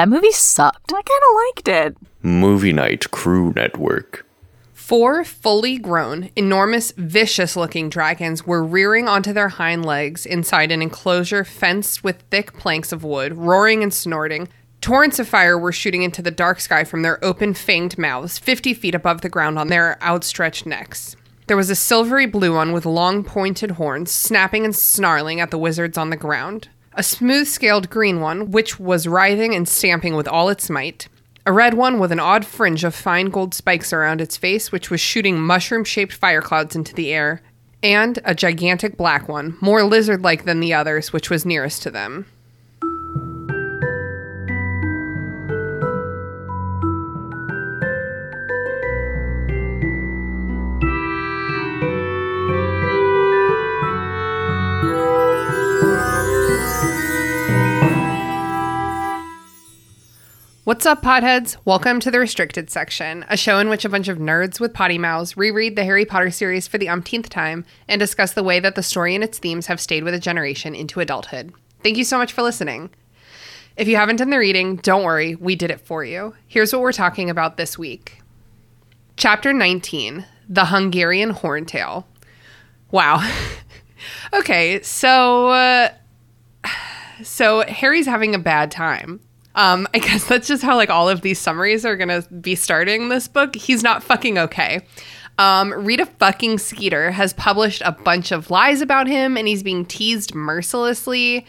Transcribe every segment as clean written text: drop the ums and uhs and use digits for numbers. That movie sucked. I kind of liked it. Movie Night Crew Network. 4 fully grown, enormous, vicious-looking dragons were rearing onto their hind legs inside an enclosure fenced with thick planks of wood, roaring and snorting. Torrents of fire were shooting into the dark sky from their open, fanged mouths, 50 feet above the ground on their outstretched necks. There was a silvery blue one with long, pointed horns, snapping and snarling at the wizards on the ground. A smooth-scaled green one, which was writhing and stamping with all its might. A red one with an odd fringe of fine gold spikes around its face, which was shooting mushroom-shaped fire clouds into the air, and a gigantic black one, more lizard-like than the others, which was nearest to them. What's up, potheads? Welcome to the Restricted Section, a show in which a bunch of nerds with potty mouths reread the Harry Potter series for the umpteenth time and discuss the way that the story and its themes have stayed with a generation into adulthood. Thank you so much for listening. If you haven't done the reading, don't worry, we did it for you. Here's what we're talking about this week. Chapter 19, The Hungarian Horntail. Wow. Okay, so Harry's having a bad time. I guess that's just how, like, all of these summaries are going to be starting this book. He's not fucking okay. Rita fucking Skeeter has published a bunch of lies about him, and he's being teased mercilessly.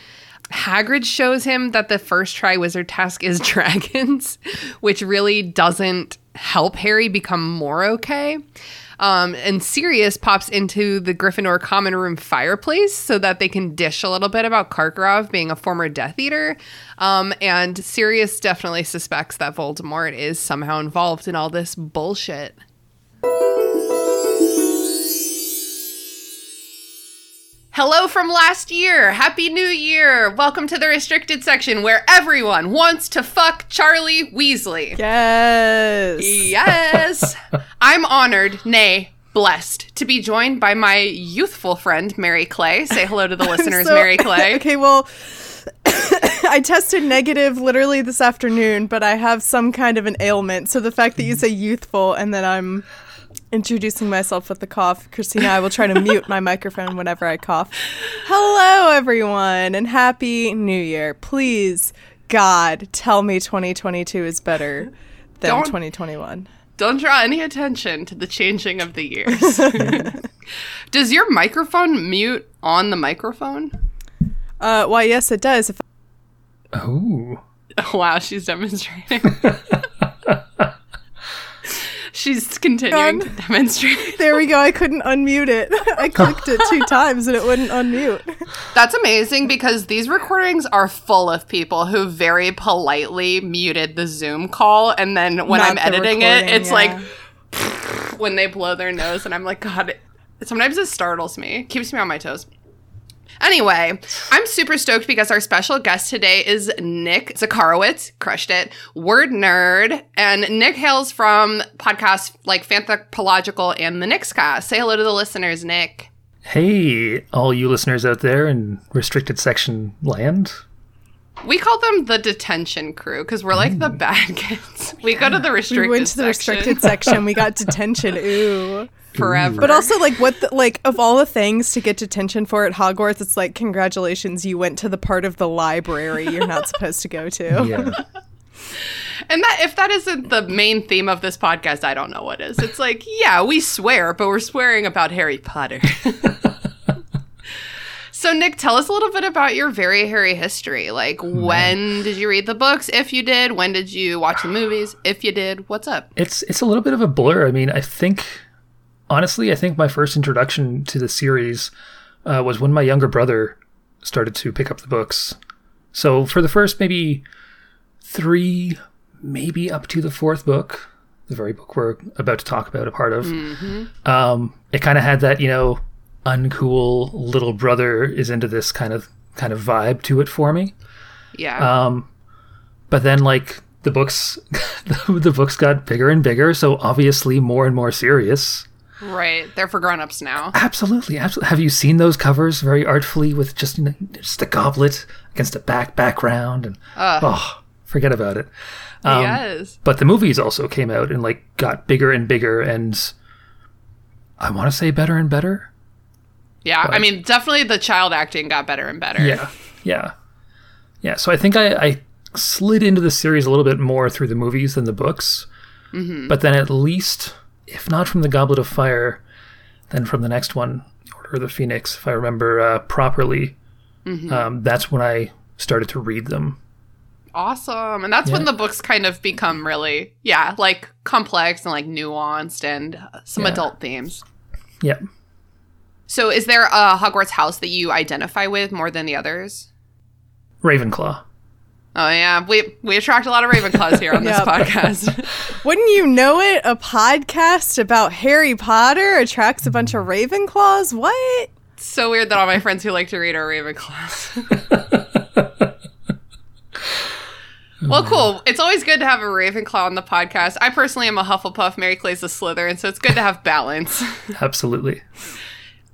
Hagrid shows him that the first Triwizard task is dragons, which really doesn't help Harry become more okay. And Sirius pops into the Gryffindor common room fireplace so that they can dish a little bit about Karkarov being a former Death Eater. And Sirius definitely suspects that Voldemort is somehow involved in all this bullshit. Hello from last year. Happy New Year. Welcome to the Restricted Section, where everyone wants to fuck Charlie Weasley. Yes. Yes. I'm honored, nay, blessed, to be joined by my youthful friend, Mary Clay. Say hello to the listeners, Mary Clay. Okay, well, I tested negative literally this afternoon, but I have some kind of an ailment. So the fact that you say youthful and that I'm introducing myself with the cough. Christina, I will try to mute my microphone whenever I cough. Hello, everyone, and Happy New Year. Please, God, tell me 2022 is better than 2021. Don't draw any attention to the changing of the years. Does your microphone mute on the microphone? Why, yes, it does. Oh. Wow, she's demonstrating. She's continuing to demonstrate. There we go. I couldn't unmute it. I clicked it 2 times and it wouldn't unmute. That's amazing because these recordings are full of people who very politely muted the Zoom call. And then when I'm editing it, it's like when they blow their nose and I'm like, God, sometimes it startles me. Keeps me on my toes. Anyway, I'm super stoked because our special guest today is Nick Zakarowitz, crushed it, word nerd, and Nick hails from podcasts like Fanthropological and the Nickscast. Say hello to the listeners, Nick. Hey, all you listeners out there in Restricted Section land. We call them the detention crew because we're like the bad kids. We go to the restricted section. We went to the restricted section. We got detention. Ooh. Forever. But also, like, what, the, like, of all the things to get detention for at Hogwarts, it's like, congratulations, you went to the part of the library you're not supposed to go to. Yeah. And that, if that isn't the main theme of this podcast, I don't know what is. It's like, yeah, we swear, but we're swearing about Harry Potter. So, Nick, tell us a little bit about your very hairy history. Like, when did you read the books? If you did, when did you watch the movies? If you did, what's up? It's a little bit of a blur. I mean, I think... Honestly, I think my first introduction to the series was when my younger brother started to pick up the books. So for the first maybe 3, maybe up to the 4th book, the very book we're about to talk about a part of, it kind of had that, you know, uncool little brother is into this kind of vibe to it for me. Yeah. But then, like, the books got bigger and bigger, so obviously more and more serious. Right, they're for grown-ups now. Absolutely. Have you seen those covers very artfully with just a goblet against a background? And, oh, Forget about it. Yes. But the movies also came out and like got bigger and bigger and I want to say better and better. Yeah. But, I mean, definitely the child acting got better and better. Yeah. So I think I slid into the series a little bit more through the movies than the books. Mm-hmm. But then at least, if not from the Goblet of Fire, then from the next one, Order of the Phoenix, if I remember properly, that's when I started to read them. Awesome. And that's when the books kind of become really, like complex and like nuanced and some adult themes. Yeah. So is there a Hogwarts house that you identify with more than the others? Ravenclaw. Oh, yeah. We attract a lot of Ravenclaws here on this podcast. Wouldn't you know it? A podcast about Harry Potter attracts a bunch of Ravenclaws? What? It's so weird that all my friends who like to read are Ravenclaws. Well, cool. It's always good to have a Ravenclaw on the podcast. I personally am a Hufflepuff. Mary Clay's a Slytherin, so it's good to have balance. Absolutely.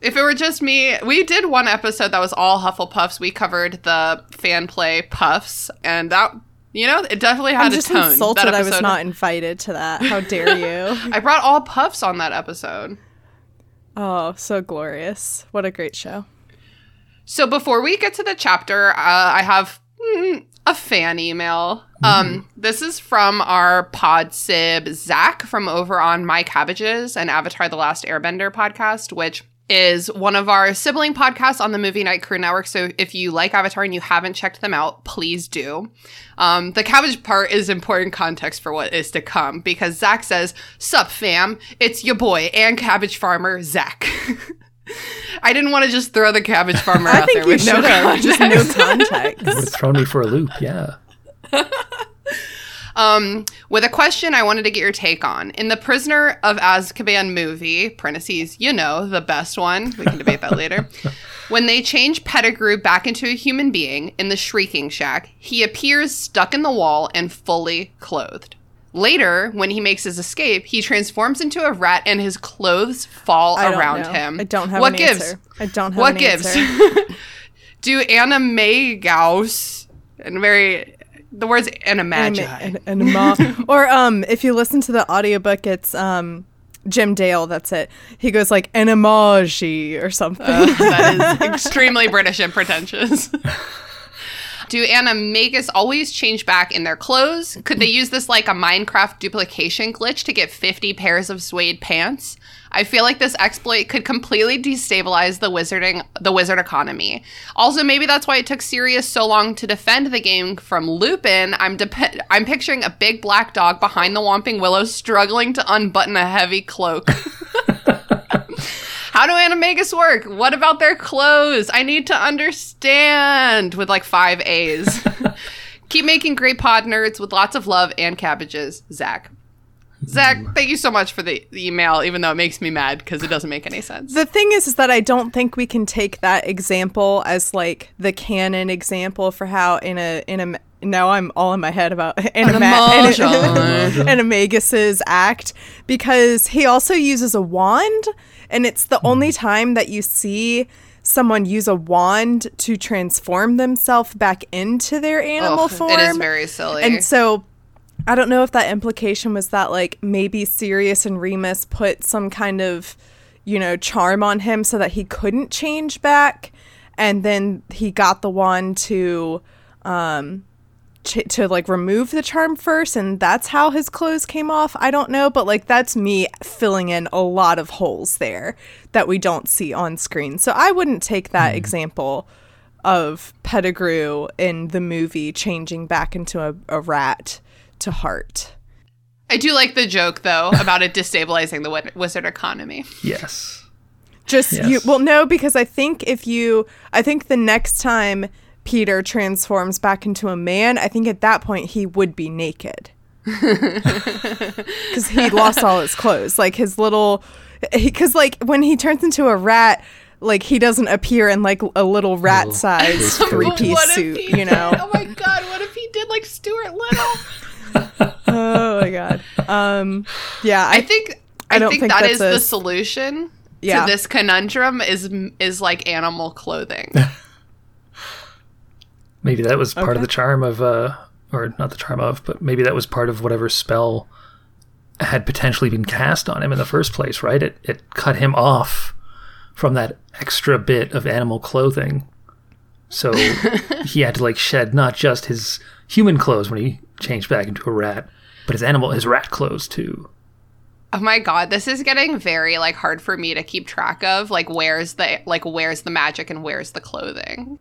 If it were just me, we did one episode that was all Hufflepuffs. We covered the fan play Puffs, and that, you know, it definitely had a tone. I'm just insulted I was not invited to that. How dare you? I brought all Puffs on that episode. Oh, so glorious. What a great show. So before we get to the chapter, I have a fan email. This is from our pod sib, Zach, from over on My Cabbages and Avatar The Last Airbender podcast, which is one of our sibling podcasts on the Movie Night Crew Network. So if you like Avatar and you haven't checked them out, please do. The cabbage part is important context for what is to come because Zach says, "Sup fam, it's your boy and cabbage farmer, Zach." I didn't want to just throw the cabbage farmer out there with no context. Just no context. It would have thrown me for a loop, yeah. With a question I wanted to get your take on. In the Prisoner of Azkaban movie, parentheses, you know, the best one. We can debate that later. When they change Pettigrew back into a human being in the Shrieking Shack, he appears stuck in the wall and fully clothed. Later, when he makes his escape, he transforms into a rat and his clothes fall around him. I don't have an answer. What gives? Do Animagus, and very... The words animagi. Or if you listen to the audiobook, it's Jim Dale, that's it. He goes like animagi or something. That is extremely British and pretentious. Do Animagus always change back in their clothes? Could they use this like a Minecraft duplication glitch to get 50 pairs of suede pants? I feel like this exploit could completely destabilize the wizard economy. Also, maybe that's why it took Sirius so long to defend the game from Lupin. I'm picturing a big black dog behind the Whomping Willow struggling to unbutton a heavy cloak. How do Animagus work? What about their clothes? I need to understand. With like 5 A's. Keep making great pod nerds with lots of love and cabbages, Zach. Zach, thank you so much for the email, even though it makes me mad because it doesn't make any sense. The thing is that I don't think we can take that example as like the canon example for how in a now I'm all in my head about Animagus's act, because he also uses a wand. And it's the only time that you see someone use a wand to transform themselves back into their animal form. It is very silly. And so I don't know if that implication was that, like, maybe Sirius and Remus put some kind of, you know, charm on him so that he couldn't change back. And then he got the wand to like remove the charm first, and that's how his clothes came off. I don't know, but like that's me filling in a lot of holes there that we don't see on screen. So I wouldn't take that example of Pettigrew in the movie changing back into a rat to heart. I do like the joke though about it destabilizing the wizard economy. Yes. Because I think the next time Peter transforms back into a man, I think at that point he would be naked because he lost all his clothes. Like his little, because like when he turns into a rat, like he doesn't appear in like a little rat size 3-piece suit, you know? Oh my God, what if he did like Stuart Little? Oh my God. Yeah, I think that is the solution to this conundrum is like animal clothing. Maybe that was part of the charm of or not the charm of, but maybe that was part of whatever spell had potentially been cast on him in the first place, right? It cut him off from that extra bit of animal clothing. So he had to like shed not just his human clothes when he changed back into a rat, but his rat clothes too. Oh my God, this is getting very like hard for me to keep track of. Like where's the magic and where's the clothing?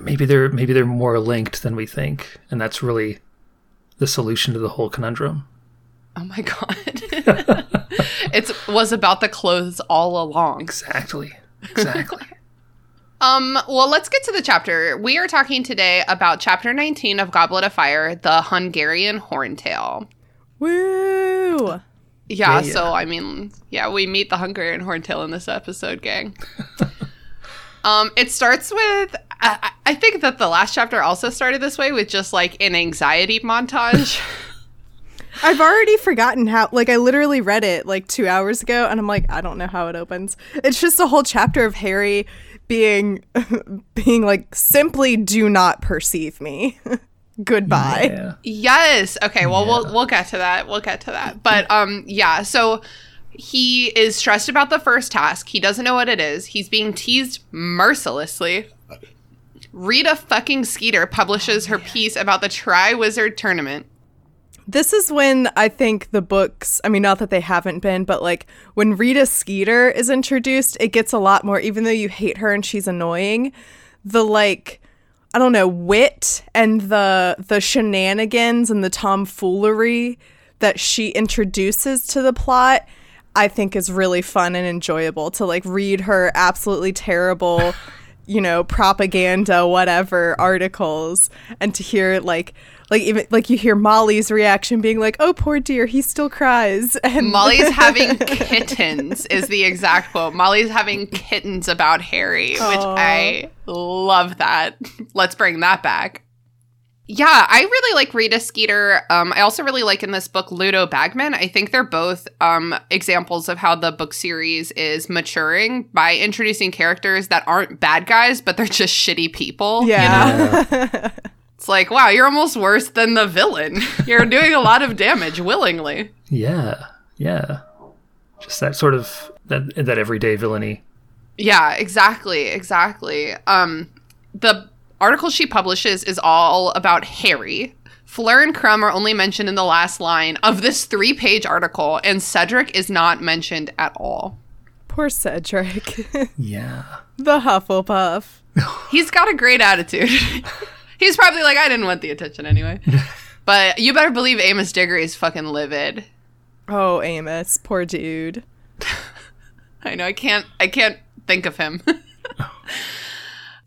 Maybe they're more linked than we think, and that's really the solution to the whole conundrum. Oh my God. It was about the clothes all along. Exactly. Well, let's get to the chapter. We are talking today about Chapter 19 of Goblet of Fire, the Hungarian Horntail. Woo! Yeah, so, I mean, yeah, we meet the Hungarian Horntail in this episode, gang. It starts with, I think that the last chapter also started this way, with just, like, an anxiety montage. I've already forgotten how, like, I literally read it, like, 2 hours ago, and I'm like, I don't know how it opens. It's just a whole chapter of Harry being like, simply do not perceive me. Goodbye. Yeah. Yes. Okay. Well, yeah. We'll get to that. But so he is stressed about the first task. He doesn't know what it is. He's being teased mercilessly. Rita fucking Skeeter publishes her piece about the Triwizard Tournament. This is when I think the books, I mean, not that they haven't been, but like when Rita Skeeter is introduced, it gets a lot more, even though you hate her and she's annoying, the like, I don't know, wit and the shenanigans and the tomfoolery that she introduces to the plot, I think is really fun and enjoyable to like read her absolutely terrible, you know, propaganda, whatever articles, and to hear like even like you hear Molly's reaction being like, oh, poor dear, he still cries. And Molly's having kittens is the exact quote. Molly's having kittens about Harry, which I love that. Let's bring that back. Yeah, I really like Rita Skeeter. I also really like in this book Ludo Bagman. I think they're both examples of how the book series is maturing by introducing characters that aren't bad guys, but they're just shitty people. Yeah. You know? It's like, wow, you're almost worse than the villain. You're doing a lot of damage willingly. Yeah. Just that sort of that everyday villainy. Yeah, exactly. The article she publishes is all about Harry. Fleur and Crumb are only mentioned in the last line of this 3-page article, and Cedric is not mentioned at all. Poor Cedric. Yeah. The Hufflepuff. He's got a great attitude. He's probably like, I didn't want the attention anyway. But you better believe Amos Diggory is fucking livid. Oh, Amos, poor dude. I know, I can't think of him.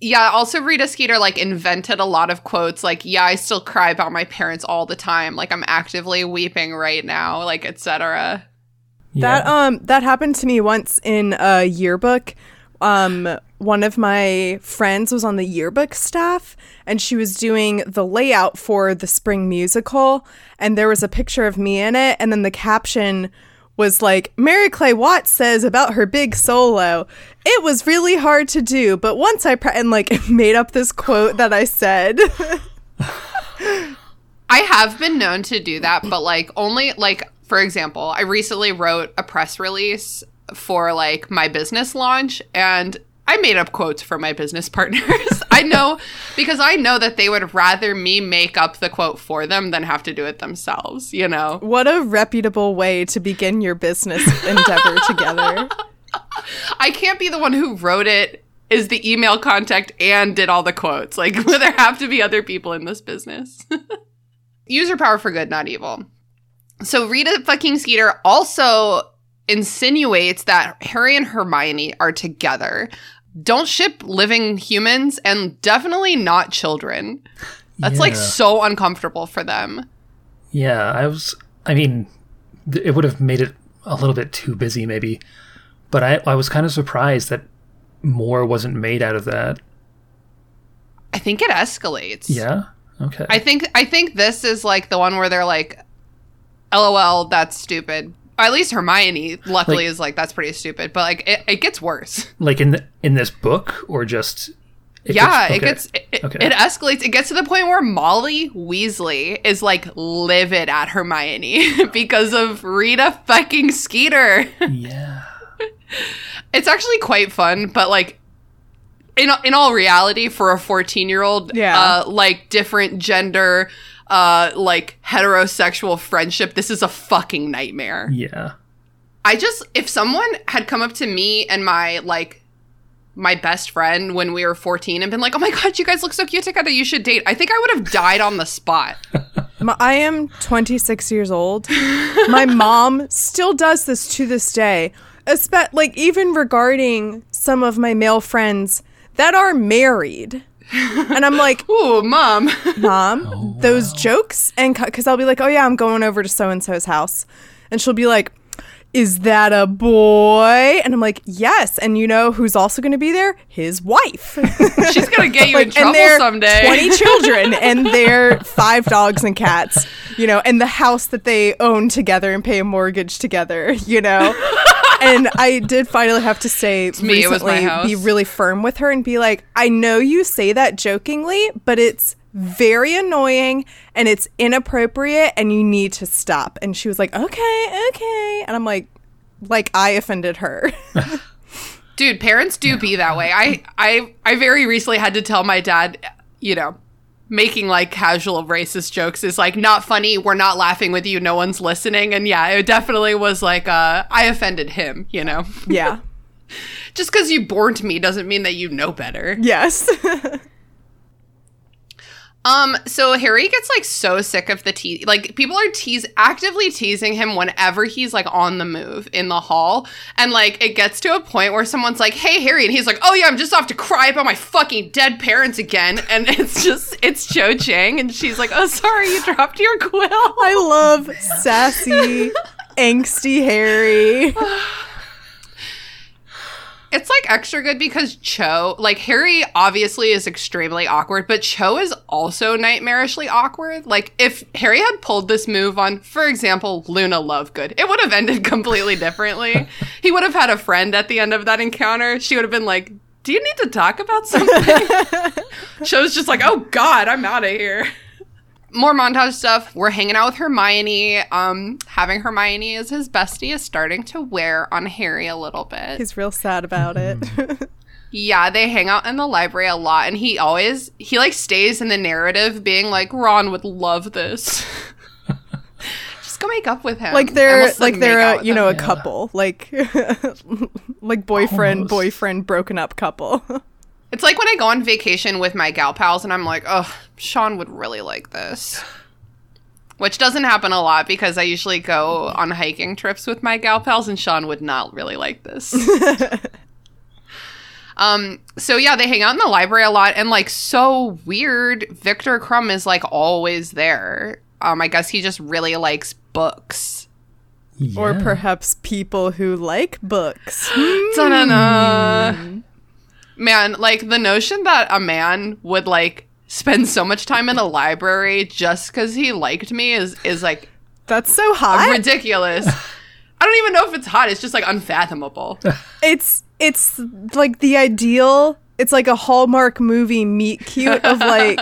Yeah, also Rita Skeeter like invented a lot of quotes like, yeah, I still cry about my parents all the time. Like I'm actively weeping right now, like, etc. Yeah. That happened to me once in a yearbook. One of my friends was on the yearbook staff, and she was doing the layout for the spring musical, and there was a picture of me in it, and then the caption was like, Mary Clay Watts says about her big solo, it was really hard to do, but once and like made up this quote that I said. I have been known to do that, but like only like, for example, I recently wrote a press release for like my business launch, and I made up quotes for my business partners. I know that they would rather me make up the quote for them than have to do it themselves, you know? What a reputable way to begin your business endeavor together. I can't be the one who wrote it, is the email contact, and did all the quotes. Like, there have to be other people in this business. User power for good, not evil. So Rita fucking Skeeter also insinuates that Harry and Hermione are together. Don't ship living humans, and definitely not children. That's like so uncomfortable for them. Yeah, it would have made it a little bit too busy maybe, but I was kind of surprised that more wasn't made out of that. I think it escalates. Yeah? Okay. I think this is like the one where they're like, LOL, that's stupid. At least Hermione, luckily, is like, that's pretty stupid. But, like, it gets worse. Like, in this book, or just It escalates. It gets to the point where Molly Weasley is like livid at Hermione because of Rita fucking Skeeter. Yeah. It's actually quite fun, but like in all reality, for a 14-year-old, like different gender, like heterosexual friendship, this is a fucking nightmare. Yeah. If someone had come up to me and my best friend when we were 14 and been like, oh my God, you guys look so cute together, you should date, I think I would have died on the spot. I am 26 years old. My mom still does this to this day, like even regarding some of my male friends that are married. And I'm like, ooh, mom, oh, those jokes. And because I'll be like, oh yeah, I'm going over to so-and-so's house. And she'll be like, is that a boy? And I'm like, yes. And you know who's also going to be there? His wife. She's going to get you in trouble someday. 20 children and they're 5 dogs and cats, you know, and the house that they own together and pay a mortgage together, you know. And I did finally have to say recently, it was my house. Be really firm with her and be like, I know you say that jokingly, but it's very annoying and it's inappropriate and you need to stop. And she was like, okay. And I'm like I offended her. Dude, parents do be that way. I very recently had to tell my dad, you know, making like casual racist jokes is like not funny, we're not laughing with you, no one's listening. And yeah, it definitely was like I offended him, you know. Yeah. Just because you borned me doesn't mean that you know better. Yes. So Harry gets like so sick of the tease. Like people are actively teasing him whenever he's like on the move in the hall. And like it gets to a point where someone's like, hey, Harry. And he's like, oh yeah, I'm just off to cry about my fucking dead parents again. And it's Cho Chang. And she's like, oh, sorry, you dropped your quill. I love sassy, angsty Harry. It's, like, extra good because Cho, like, Harry obviously is extremely awkward, but Cho is also nightmarishly awkward. Like, if Harry had pulled this move on, for example, Luna Lovegood, it would have ended completely differently. He would have had a friend at the end of that encounter. She would have been like, do you need to talk about something? Cho's just like, oh, God, I'm out of here. More montage stuff. We're hanging out with Hermione. Having Hermione as his bestie is starting to wear on Harry a little bit. He's real sad about it. Yeah, they hang out in the library a lot. And he like stays in the narrative being like, Ron would love this. Just go make up with him. Like they're you know, a couple. Like, like boyfriend, broken up couple. It's like when I go on vacation with my gal pals and I'm like, oh, Sean would really like this. Which doesn't happen a lot because I usually go on hiking trips with my gal pals and Sean would not really like this. So yeah, they hang out in the library a lot and like so weird. Victor Krum is like always there. I guess he just really likes books. Yeah. Or perhaps people who like books. Ta-da-da. Man, like, the notion that a man would, like, spend so much time in a library just because he liked me is like... That's so hot. Ridiculous. I don't even know if it's hot. It's just, like, unfathomable. It's like, the ideal... It's like a Hallmark movie meet cute of, like...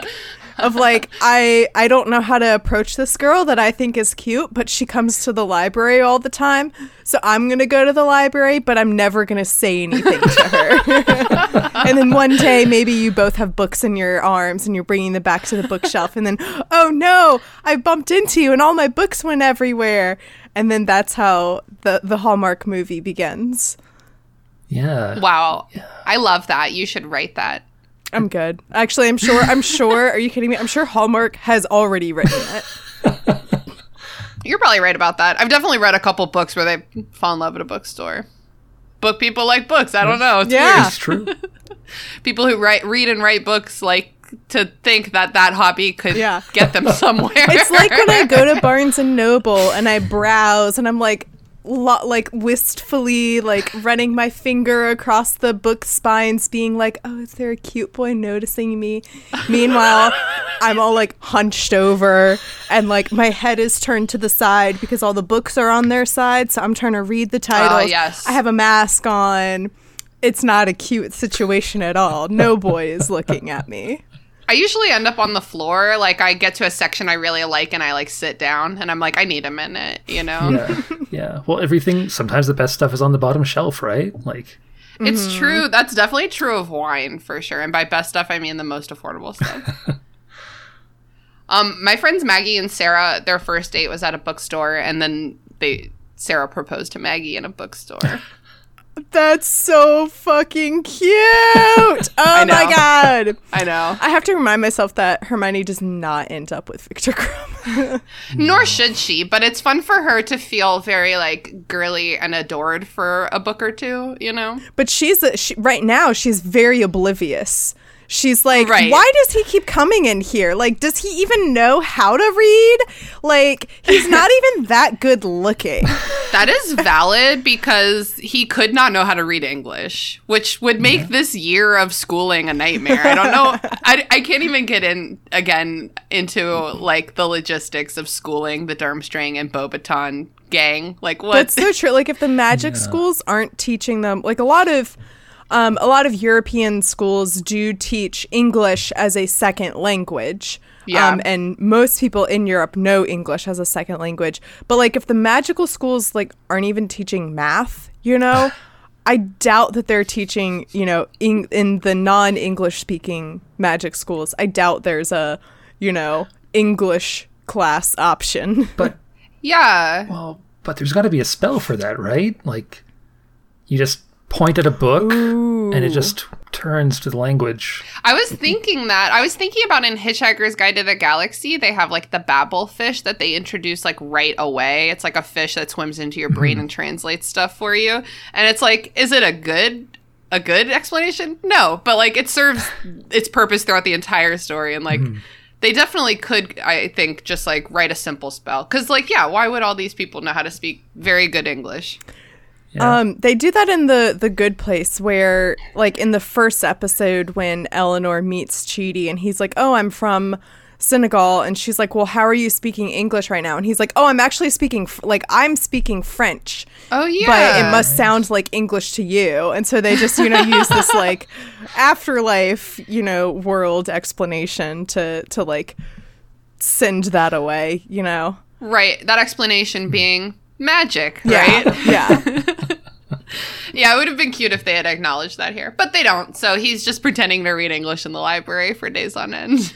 I don't know how to approach this girl that I think is cute, but she comes to the library all the time. So I'm going to go to the library, but I'm never going to say anything to her. And then one day, maybe you both have books in your arms and you're bringing them back to the bookshelf. And then, oh, no, I bumped into you and all my books went everywhere. And then that's how the Hallmark movie begins. Yeah. Wow. Yeah. I love that. You should write that. I'm good. Actually, I'm sure. Are you kidding me? I'm sure Hallmark has already written it. You're probably right about that. I've definitely read a couple books where they fall in love at a bookstore. Book people like books. I don't know. It's weird. It's true. People who read and write books like to think that hobby could get them somewhere. It's like when I go to Barnes & Noble and I browse and I'm like, wistfully, like running my finger across the book spines, being like, oh, is there a cute boy noticing me? Meanwhile, I'm all like hunched over and like my head is turned to the side because all the books are on their side. So I'm trying to read the titles. Oh, yes. I have a mask on. It's not a cute situation at all. No boy is looking at me. I usually end up on the floor. Like, I get to a section I really like and I like sit down and I'm like, I need a minute, you know? Yeah. Well, everything, sometimes the best stuff is on the bottom shelf, right? Like, it's true. That's definitely true of wine for sure. And by best stuff, I mean the most affordable stuff. My friends Maggie and Sarah, their first date was at a bookstore, and then Sarah proposed to Maggie in a bookstore. That's so fucking cute. Oh my God. I know. I have to remind myself that Hermione does not end up with Victor Krum. Nor should she, but it's fun for her to feel very like girly and adored for a book or two, you know? But right now, she's very oblivious. She's like, right. Why does he keep coming in here? Like, does he even know how to read? Like, he's not even that good looking. That is valid, because he could not know how to read English, which would make this year of schooling a nightmare. I don't know. I can't even get into like the logistics of schooling the Durmstrang and Beauxbatons gang. Like, what? That's so true. Like, if the magic schools aren't teaching them, like a lot of European schools do teach English as a second language. Yeah. And most people in Europe know English as a second language. But, like, if the magical schools, like, aren't even teaching math, you know, I doubt that they're teaching, you know, in the non-English speaking magic schools. I doubt there's a, you know, English class option. But, yeah. Well, but there's got to be a spell for that, right? Like, you just point at a book, ooh, and it just turns to the language. I was thinking that. I was thinking about in Hitchhiker's Guide to the Galaxy, they have, like, the babble fish that they introduce, like, right away. It's, like, a fish that swims into your brain and translates stuff for you. And it's, like, is it a good explanation? No. But, like, it serves its purpose throughout the entire story. And, like, they definitely could, I think, just, like, write a simple spell. Because, like, yeah, why would all these people know how to speak very good English? Yeah. They do that in the Good Place, where, like, in the first episode when Eleanor meets Chidi and he's like, oh, I'm from Senegal. And she's like, well, how are you speaking English right now? And he's like, oh, I'm actually speaking, I'm speaking French. Oh, yeah. But it must sound like English to you. And so they just, you know, use this, like, afterlife, you know, world explanation to like, send that away, you know? Right. That explanation being magic, right? Yeah. Yeah, it would have been cute if they had acknowledged that here, but they don't. So he's just pretending to read English in the library for days on end.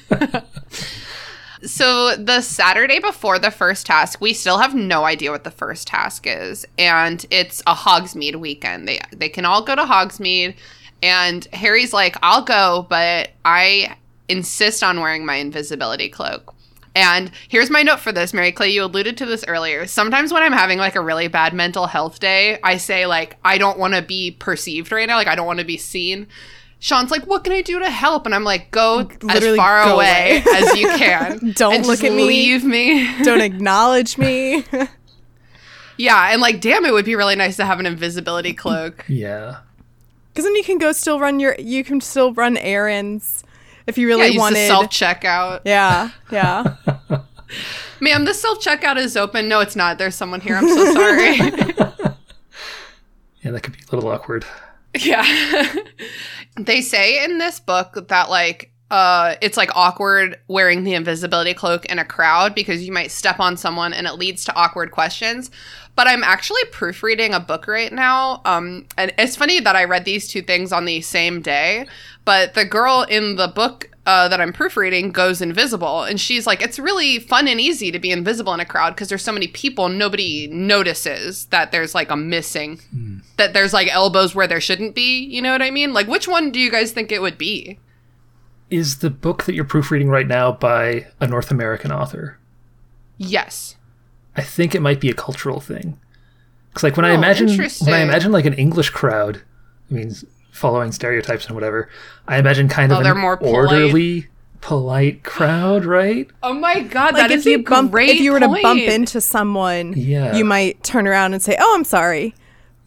So the Saturday before the first task, we still have no idea what the first task is. And it's a Hogsmeade weekend. They can all go to Hogsmeade. And Harry's like, I'll go, but I insist on wearing my invisibility cloak. And here's my note for this, Mary Clay. You alluded to this earlier. Sometimes when I'm having, like, a really bad mental health day, I say, like, I don't want to be perceived right now. Like, I don't want to be seen. Sean's like, what can I do to help? And I'm like, go as far away as you can. Don't look at me. Leave me. Don't acknowledge me. Yeah. And, like, damn, it would be really nice to have an invisibility cloak. Yeah. Because then you can still run errands. If you really wanted. Yeah, use the self-checkout. Yeah, yeah. Ma'am, the self-checkout is open. No, it's not. There's someone here. I'm so sorry. Yeah, that could be a little awkward. Yeah. They say in this book that, like, it's, like, awkward wearing the invisibility cloak in a crowd because you might step on someone and it leads to awkward questions. But I'm actually proofreading a book right now. And it's funny that I read these two things on the same day. But the girl in the book that I'm proofreading goes invisible. And she's like, it's really fun and easy to be invisible in a crowd because there's so many people. Nobody notices that there's, like, a missing, that there's, like, elbows where there shouldn't be. You know what I mean? Like, which one do you guys think it would be? Is the book that you're proofreading right now by a North American author? Yes. I think it might be a cultural thing. Because, like, when I imagine like, an English crowd, I mean, following stereotypes and whatever, I imagine kind of an more orderly, polite crowd, right? Oh my God, like, that is if you were to bump into someone, you might turn around and say, oh, I'm sorry.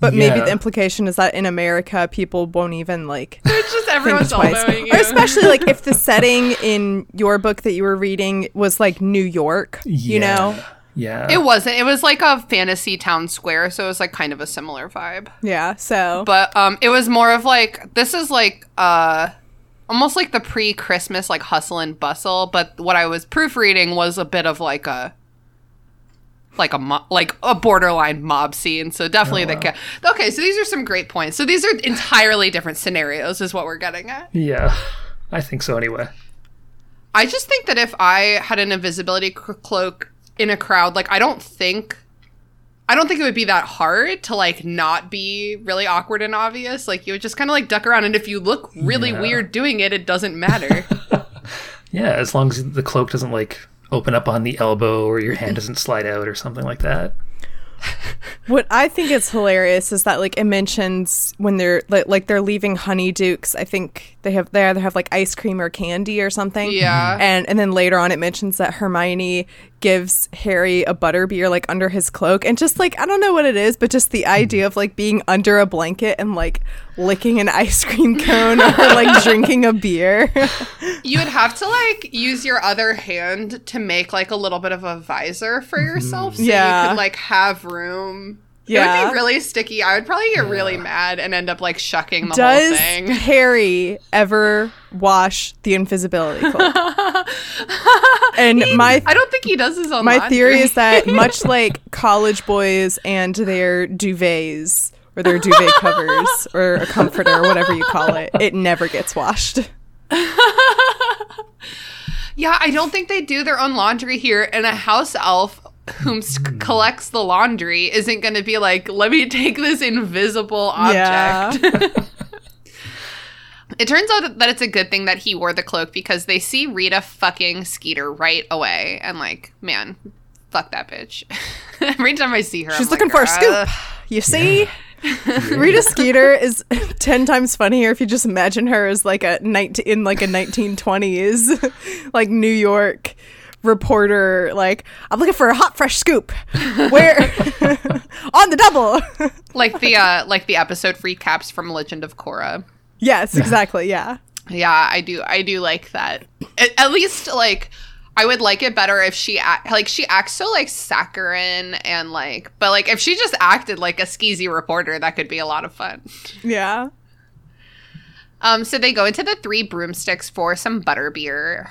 But maybe the implication is that in America, people won't even, like, it's just everyone's all knowing you. Or especially, like, if the setting in your book that you were reading was, like, New York, you know? Yeah. It wasn't. It was like a fantasy town square, so it was like kind of a similar vibe. Yeah, so. But it was more of like, this is like almost like the pre-Christmas like hustle and bustle, but what I was proofreading was a bit of like a borderline mob scene. So definitely okay, so these are some great points. So these are entirely different scenarios is what we're getting at. Yeah, I think so anyway. I just think that if I had an invisibility cloak in a crowd, like, I don't think it would be that hard to, like, not be really awkward and obvious. Like, you would just kind of, like, duck around, and if you look really weird doing it, it doesn't matter. Yeah, as long as the cloak doesn't, like, open up on the elbow or your hand doesn't slide out or something like that. What I think is hilarious is that, like, it mentions when they're, like they're leaving Honeydukes, I think they either have, like, ice cream or candy or something. Yeah. And then later on it mentions that Hermione gives Harry a butterbeer, like, under his cloak. And just, like, I don't know what it is, but just the idea of, like, being under a blanket and, like, licking an ice cream cone or, like, drinking a beer. You would have to, like, use your other hand to make, like, a little bit of a visor for yourself. So you could, like, have room. Yeah. It would be really sticky. I would probably get really mad and end up, like, shucking the whole thing. Does Harry ever wash the invisibility cloak? And I don't think he does his own laundry. My theory is that much like college boys and their duvets or their duvet covers or a comforter or whatever you call it, it never gets washed. Yeah, I don't think they do their own laundry here, and a house elf whom collects the laundry isn't going to be like, let me take this invisible object. Yeah. It turns out that it's a good thing that he wore the cloak because they see Rita fucking Skeeter right away. And like, man, fuck that bitch. Every time I see her, she's looking for a scoop. You see? Yeah. Rita Skeeter is 10 times funnier if you just imagine her as like in like a 1920s, like New York reporter, like, I'm looking for a hot fresh scoop, where on the double. like the episode recaps from Legend of Korra. Yes, exactly. Yeah, I do like that. At least, like, I would like it better if she acts so, like, saccharine and, like, but, like, if she just acted like a skeezy reporter, that could be a lot of fun. Yeah. So they go into the Three Broomsticks for some butterbeer.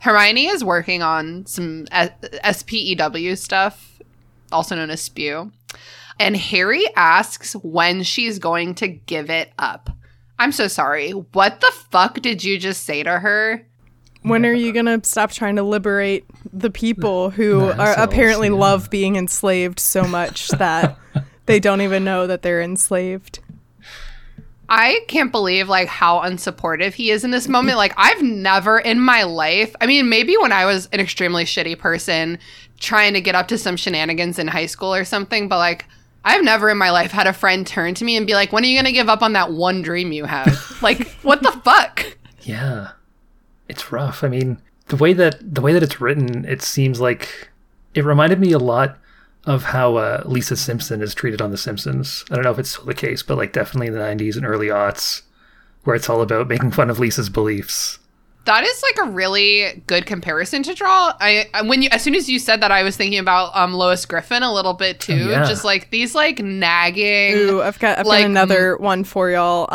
Hermione is working on some SPEW stuff, also known as SPEW. And Harry asks when she's going to give it up. I'm so sorry. What the fuck did you just say to her? When are you going to stop trying to liberate the people who apparently love being enslaved so much that they don't even know that they're enslaved? I can't believe, like, how unsupportive he is in this moment. Like, I've never in my life, I mean, maybe when I was an extremely shitty person trying to get up to some shenanigans in high school or something, but, like, I've never in my life had a friend turn to me and be like, when are you going to give up on that one dream you have? Like, what the fuck? Yeah. It's rough. I mean, the way that it's written, it seems like it reminded me a lot of how Lisa Simpson is treated on The Simpsons. I don't know if it's still the case, but, like, definitely in the 90s and early aughts, where it's all about making fun of Lisa's beliefs. That is, like, a really good comparison to draw. As soon as you said that, I was thinking about Lois Griffin a little bit, too. Oh, yeah. Just, like, these, like, nagging... Ooh, I've got another one for y'all.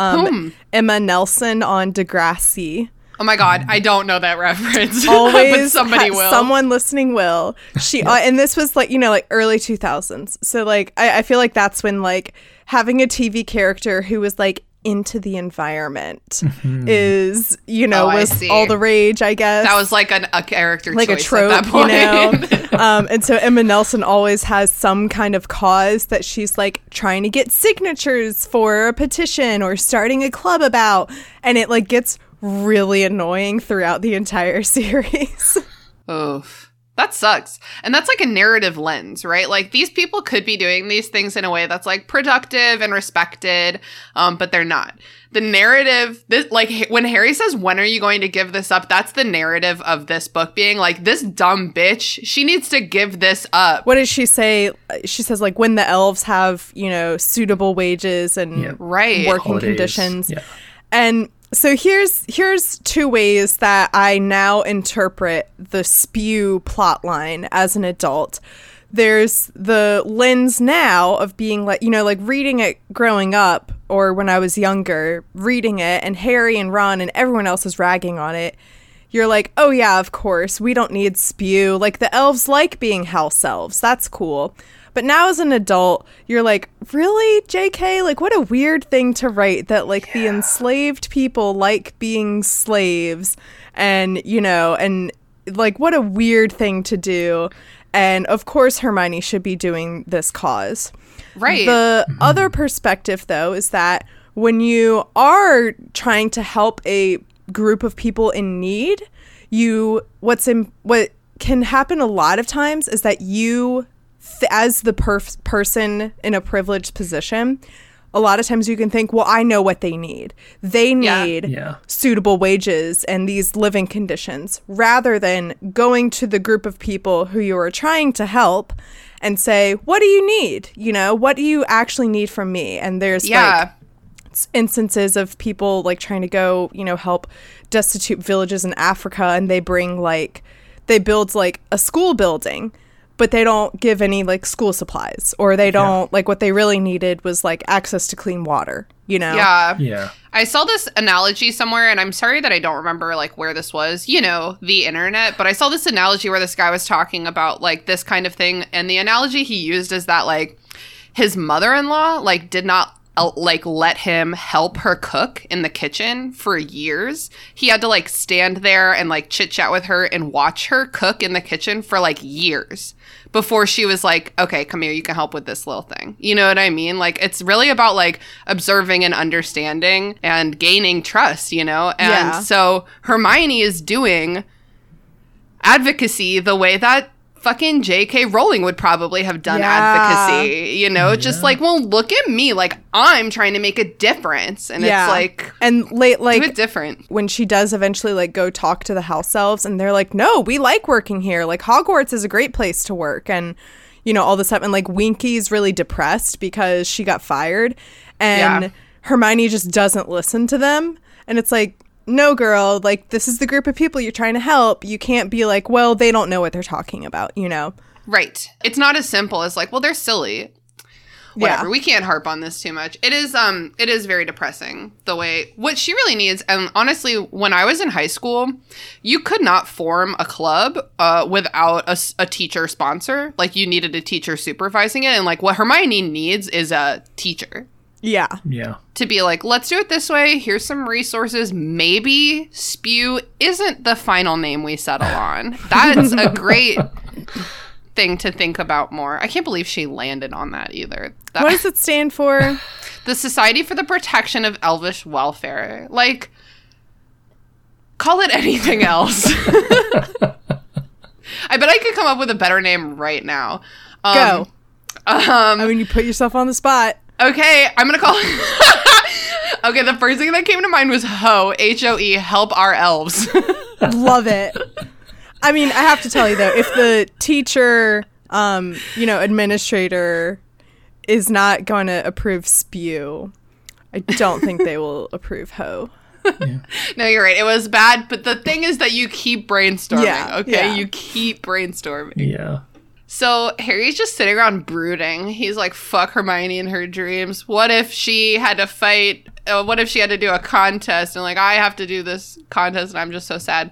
Emma Nelson on Degrassi. Oh my God, I don't know that reference. Always, but somebody will. Someone listening will. She and this was like, you know, like early 2000s. So like, I feel like that's when like having a TV character who was like into the environment is, you know, was all the rage. I guess that was like a character, like choice, a trope, at that point. You know. And so Emma Nelson always has some kind of cause that she's like trying to get signatures for a petition or starting a club about, and it like gets really annoying throughout the entire series. Oof. That sucks. And that's like a narrative lens, right? Like these people could be doing these things in a way that's like productive and respected, but they're not. The narrative, when Harry says, when are you going to give this up? That's the narrative of this book being like, this dumb bitch, she needs to give this up. What does she say? She says like when the elves have, you know, suitable wages and working holidays. Conditions. Yeah. And So here's two ways that I now interpret the SPEW plotline as an adult. There's the lens now of being like, you know, like reading it growing up or when I was younger, reading it and Harry and Ron and everyone else is ragging on it. You're like, oh yeah, of course, we don't need SPEW. Like the elves like being house elves. That's cool. But now as an adult, you're like, really, JK? Like, what a weird thing to write that, like, yeah, the enslaved people like being slaves and, you know, and, like, what a weird thing to do. And, of course, Hermione should be doing this cause. Right. The other perspective, though, is that when you are trying to help a group of people in need, what can happen a lot of times is that you, as the person in a privileged position, a lot of times you can think, well, I know what they need. They need suitable wages and these living conditions, rather than going to the group of people who you are trying to help and say, what do you need? You know, what do you actually need from me? And there's like instances of people like trying to go, you know, help destitute villages in Africa, and they bring like, they build like a school building, but they don't give any, like, school supplies, or they don't, like, what they really needed was, like, access to clean water, you know? Yeah. Yeah. I saw this analogy somewhere, and I'm sorry that I don't remember, like, where this was, you know, the internet, but I saw this analogy where this guy was talking about, like, this kind of thing, and the analogy he used is that, like, his mother-in-law, like, did not, like, let him help her cook in the kitchen for years. He had to, like, stand there and, like, chit-chat with her and watch her cook in the kitchen for, like, years before she was like, okay, come here, you can help with this little thing. You know what I mean? Like, it's really about, like, observing and understanding and gaining trust, you know? And so Hermione is doing advocacy the way that fucking J.K. Rowling would probably have done advocacy, you know, just like, well, look at me, like, I'm trying to make a difference, and it's like, and like, do it different. When she does eventually, like, go talk to the house elves, and they're like, no, we like working here, like, Hogwarts is a great place to work, and, you know, all this stuff, and, like, Winky's really depressed because she got fired, and Hermione just doesn't listen to them, and it's like, no, girl, like, this is the group of people you're trying to help. You can't be like, well, they don't know what they're talking about, you know? Right. It's not as simple as like, well, they're silly. Whatever. Yeah. We can't harp on this too much. It is very depressing the way what she really needs. And honestly, when I was in high school, you could not form a club without a teacher sponsor. Like, you needed a teacher supervising it. And like, what Hermione needs is a teacher. Yeah. Yeah. To be like, let's do it this way. Here's some resources. Maybe SPEW isn't the final name we settle on. That's a great thing to think about more. I can't believe she landed on that either. What does it stand for? The Society for the Protection of Elvish Welfare. Like, call it anything else. I bet I could come up with a better name right now. Go. I mean, you put yourself on the spot. Okay, I'm going to call okay, the first thing that came to mind was HOE, H-O-E, help our elves. Love it. I mean, I have to tell you, though, if the teacher, you know, administrator is not going to approve SPEW, I don't think they will approve HOE. Yeah. No, you're right. It was bad. But the thing is that you keep brainstorming, okay? Yeah. You keep brainstorming. Yeah. So Harry's just sitting around brooding. He's like, fuck Hermione and her dreams. What if she had to fight? What if she had to do a contest? And like, I have to do this contest and I'm just so sad.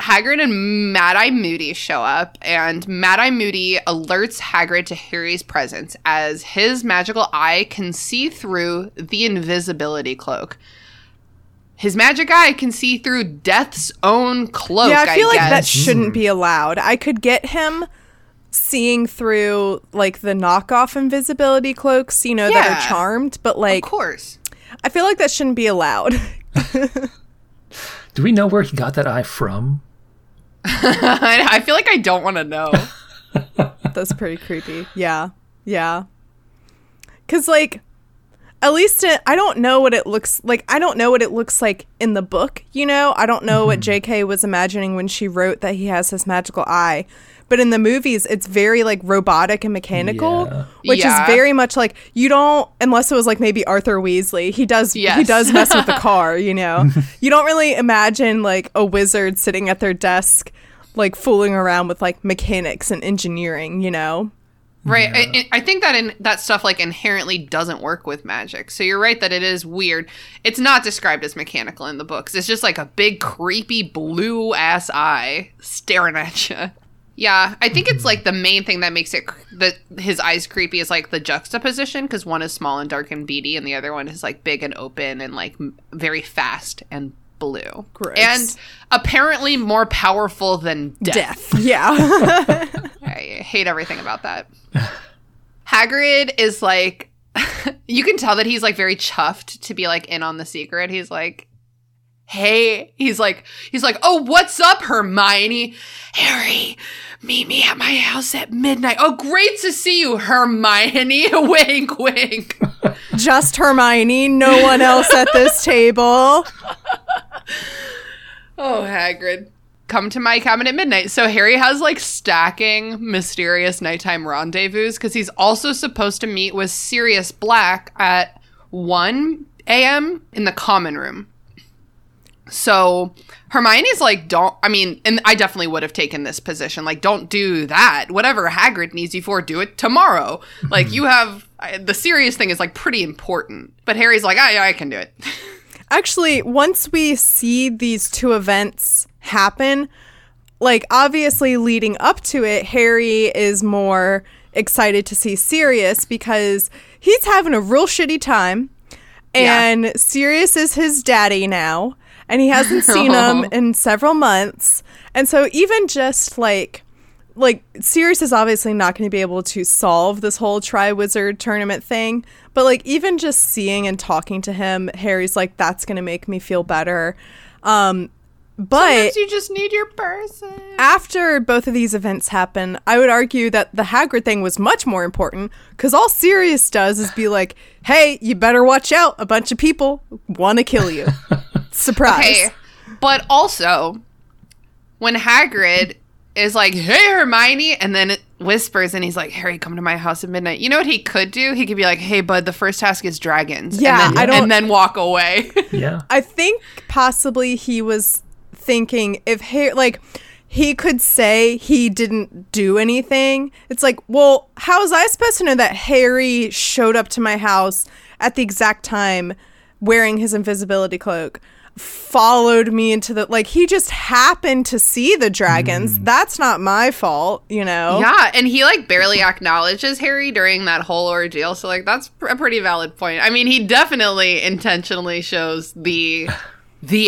Hagrid and Mad-Eye Moody show up, and Mad-Eye Moody alerts Hagrid to Harry's presence as his magical eye can see through the invisibility cloak. His magic eye can see through death's own cloak, I guess. Yeah, I feel like that shouldn't be allowed. I could get him seeing through, like, the knockoff invisibility cloaks, you know, that are charmed, but, like, of course, I feel like that shouldn't be allowed. Do we know where he got that eye from? I feel like I don't want to know. That's pretty creepy. Yeah. Yeah. Because, like, at least I don't know what it looks like. I don't know what it looks like in the book, you know? I don't know what JK was imagining when she wrote that he has his magical eye. But in the movies, it's very, like, robotic and mechanical, which is very much like, you don't, unless it was, like, maybe Arthur Weasley. He does mess with the car, you know? You don't really imagine, like, a wizard sitting at their desk, like, fooling around with, like, mechanics and engineering, you know? Right. Yeah. I think that that stuff, like, inherently doesn't work with magic. So you're right that it is weird. It's not described as mechanical in the books. It's just, like, a big, creepy, blue-ass eye staring at you. Yeah, I think it's, like, the main thing that makes it his eyes creepy is, like, the juxtaposition, because one is small and dark and beady, and the other one is, like, big and open and, like, very fast and blue. Gross. And apparently more powerful than death. Yeah. I hate everything about that. Hagrid is like, you can tell that he's like very chuffed to be like in on the secret. He's like, hey, he's like, oh, what's up, Hermione? Harry, meet me at my house at midnight. Oh, great to see you, Hermione. Wink, wink. Just Hermione, no one else at this table. Oh, Hagrid. Come to my cabin at midnight. So Harry has, like, stacking mysterious nighttime rendezvous because he's also supposed to meet with Sirius Black at 1 a.m. in the common room. So Hermione's like, and I definitely would have taken this position. Like, don't do that. Whatever Hagrid needs you for, do it tomorrow. Like, you have, the serious thing is, like, pretty important. But Harry's like, I can do it. Actually, once we see these two events happen, like, obviously leading up to it, Harry is more excited to see Sirius because he's having a real shitty time, and Sirius is his daddy now, and he hasn't seen him in several months. And so even just like Sirius is obviously not going to be able to solve this whole Triwizard Tournament thing, but, like, even just seeing and talking to him, Harry's like, that's going to make me feel better. But sometimes you just need your person. After both of these events happen, I would argue that the Hagrid thing was much more important, because all Sirius does is be like, hey, you better watch out. A bunch of people want to kill you. Surprise. Okay. But also, when Hagrid is like, hey, Hermione, and then it whispers, and he's like, Harry, come to my house at midnight. You know what he could do? He could be like, hey, bud, the first task is dragons. Yeah. And then walk away. Yeah. I think possibly he was thinking if Harry, like, he could say he didn't do anything. It's like, well, how was I supposed to know that Harry showed up to my house at the exact time wearing his invisibility cloak, followed me into the, like, he just happened to see the dragons. That's not my fault, you know? Yeah, and he, like, barely acknowledges Harry during that whole ordeal, so, like, that's a pretty valid point. I mean, he definitely intentionally shows the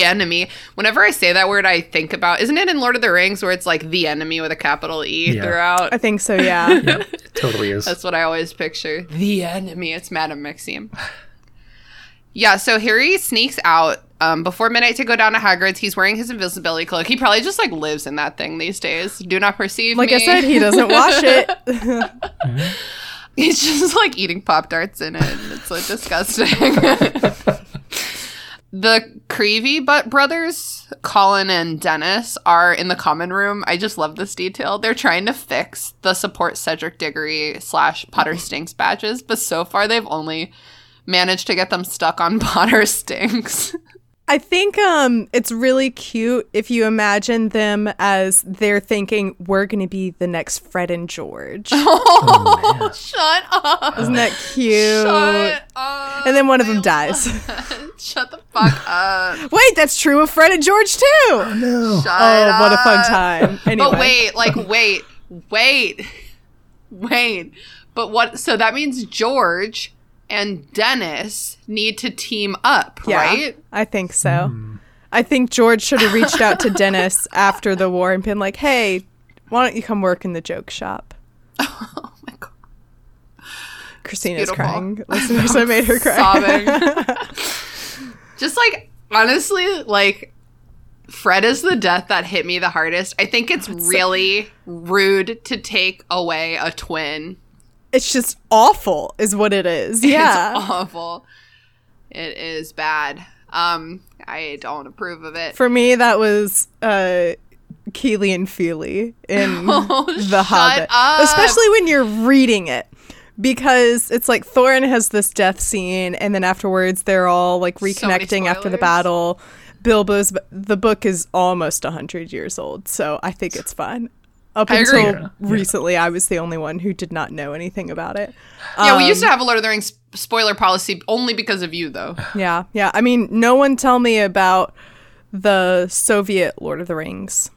enemy. Whenever I say that word, I think about, isn't it in Lord of the Rings where it's like the enemy with a capital E throughout? I think so, yeah. Yeah, it totally is. That's what I always picture. The enemy. It's Madame Maxime. Yeah, so Harry sneaks out before midnight to go down to Hagrid's. He's wearing his invisibility cloak. He probably just, like, lives in that thing these days. Do not perceive me. Like I said, he doesn't wash it. He's just, like, eating Pop-Tarts in it. It's, like, disgusting. The Creevy Butt brothers, Colin and Dennis, are in the common room. I just love this detail. They're trying to fix the support Cedric Diggory / Potter Stinks badges, but so far they've only managed to get them stuck on Potter Stinks. I think it's really cute if you imagine them as they're thinking, we're going to be the next Fred and George. Oh, shut up. Isn't that cute? Shut up. And then one of them dies. Shut the fuck up. Wait, that's true of Fred and George, too. Oh, no. Shut up. What a fun time. Anyway. But wait. But what? So that means George and Dennis need to team up, right? I think so. I think George should have reached out to Dennis after the war and been like, hey, why don't you come work in the joke shop? Oh, my God. Christina's crying. Listeners, I made her cry. Sobbing. Just, like, honestly, like, Fred is the death that hit me the hardest. I think it's really rude to take away a twin. It's just awful is what it is. Yeah. It's awful. It is bad. I don't approve of it. For me, that was Keely and Feely in The Hobbit. Up. Especially when you're reading it. Because it's like Thorin has this death scene, and then afterwards they're all like reconnecting after the battle. Bilbo's the book is almost 100 years old, so I think it's fine. Up until recently, I was the only one who did not know anything about it. Yeah, we used to have a Lord of the Rings spoiler policy only because of you, though. Yeah, yeah. I mean, no one tell me about the Soviet Lord of the Rings.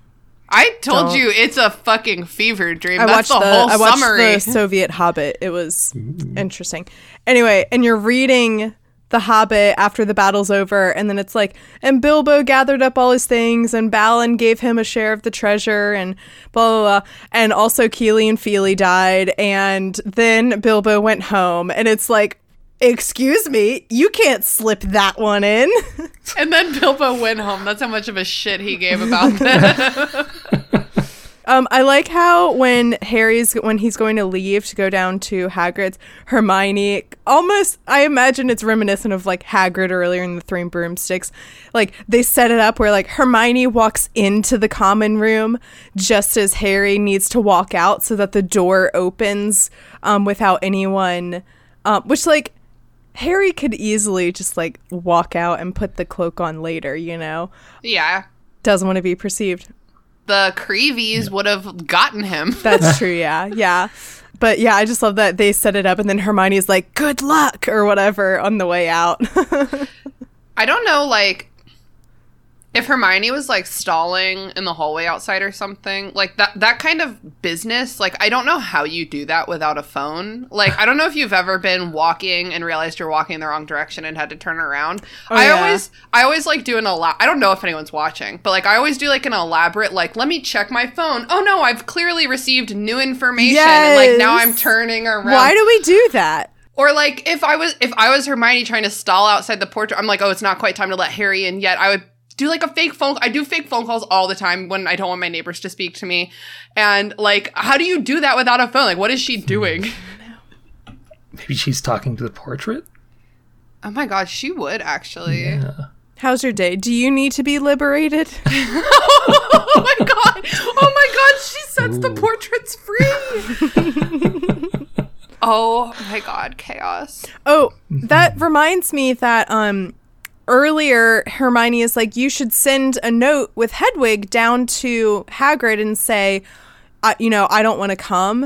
I told you it's a fucking fever dream. That's the whole summary. I watched the Soviet Hobbit. It was interesting. Anyway, and you're reading The Hobbit after the battle's over, and then it's like, and Bilbo gathered up all his things, and Balin gave him a share of the treasure, and blah, blah, blah. And also Keely and Feely died, and then Bilbo went home, and it's like, excuse me, you can't slip that one in. And then Bilbo went home. That's how much of a shit he gave about that. I like how when he's going to leave to go down to Hagrid's, Hermione almost, I imagine it's reminiscent of like Hagrid earlier in the Three Broomsticks. Like they set it up where like Hermione walks into the common room just as Harry needs to walk out so that the door opens without anyone, which like, Harry could easily just, like, walk out and put the cloak on later, you know? Yeah. Doesn't want to be perceived. The Creevies would have gotten him. That's true, yeah. Yeah. But, yeah, I just love that they set it up, and then Hermione's like, good luck, or whatever, on the way out. I don't know, like, if Hermione was, like, stalling in the hallway outside or something, like, that kind of business, like, I don't know how you do that without a phone. Like, I don't know if you've ever been walking and realized you're walking in the wrong direction and had to turn around. I always like, do an I don't know if anyone's watching, but, like, I always do, like, an elaborate, like, let me check my phone. Oh, no, I've clearly received new information. Yes. And, like, now I'm turning around. Why do we do that? Or, like, if I was Hermione trying to stall outside the porch, I'm like, oh, it's not quite time to let Harry in yet. I would do like a fake phone. I do fake phone calls all the time when I don't want my neighbors to speak to me. And like, how do you do that without a phone? Like, what is she doing? Maybe she's talking to the portrait. Oh my god, she would actually. Yeah. How's your day? Do you need to be liberated? Oh my god! Oh my god! She sets the portraits free. Oh my god! Chaos. Oh, that reminds me that earlier, Hermione is like, you should send a note with Hedwig down to Hagrid and say, you know, I don't want to come.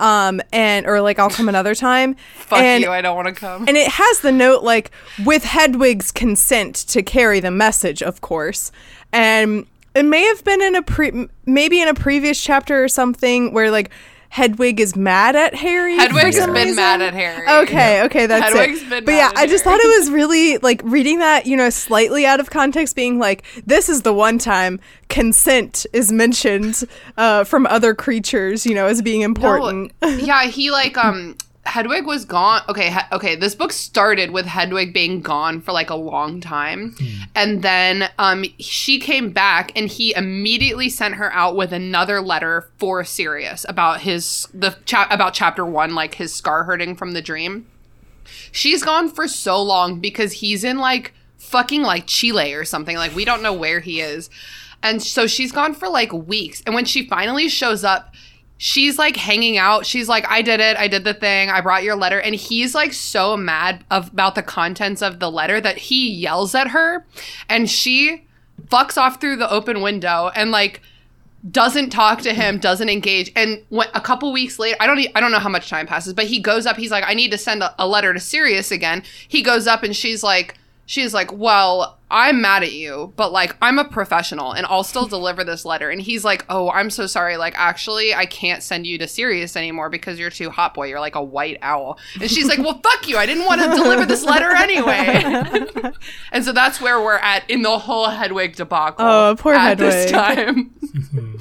Or like, I'll come another time. Fuck you, I don't want to come. And it has the note like, with Hedwig's consent to carry the message, of course. And it may have been maybe in a previous chapter or something where like, Hedwig is mad at Harry. Hedwig's been mad at Harry. Okay, that's Hedwig's it. Been but mad yeah, at I Harry. Just thought it was really like reading that, you know, slightly out of context, being like, this is the one time consent is mentioned from other creatures, you know, as being important. No, yeah, he like Hedwig was gone. Okay. This book started with Hedwig being gone for like a long time. Mm. And then she came back and he immediately sent her out with another letter for Sirius about about chapter 1, like his scar hurting from the dream. She's gone for so long because he's in like fucking like Chile or something. Like we don't know where he is. And so she's gone for like weeks. And when she finally shows up, she's like hanging out. She's like, I did it. I did the thing. I brought your letter. And he's like so mad about the contents of the letter that he yells at her and she fucks off through the open window and like doesn't talk to him, doesn't engage. And a couple weeks later, I don't know how much time passes, but he goes up. He's like, I need to send a letter to Sirius again. He goes up and she's like, well, I'm mad at you, but like, I'm a professional and I'll still deliver this letter. And he's like, oh, I'm so sorry. Like, actually, I can't send you to Sirius anymore because you're too hot boy. You're like a white owl. And she's like, well, fuck you. I didn't want to deliver this letter anyway. And so that's where we're at in the whole Hedwig debacle. Oh, poor Hedwig. At this time.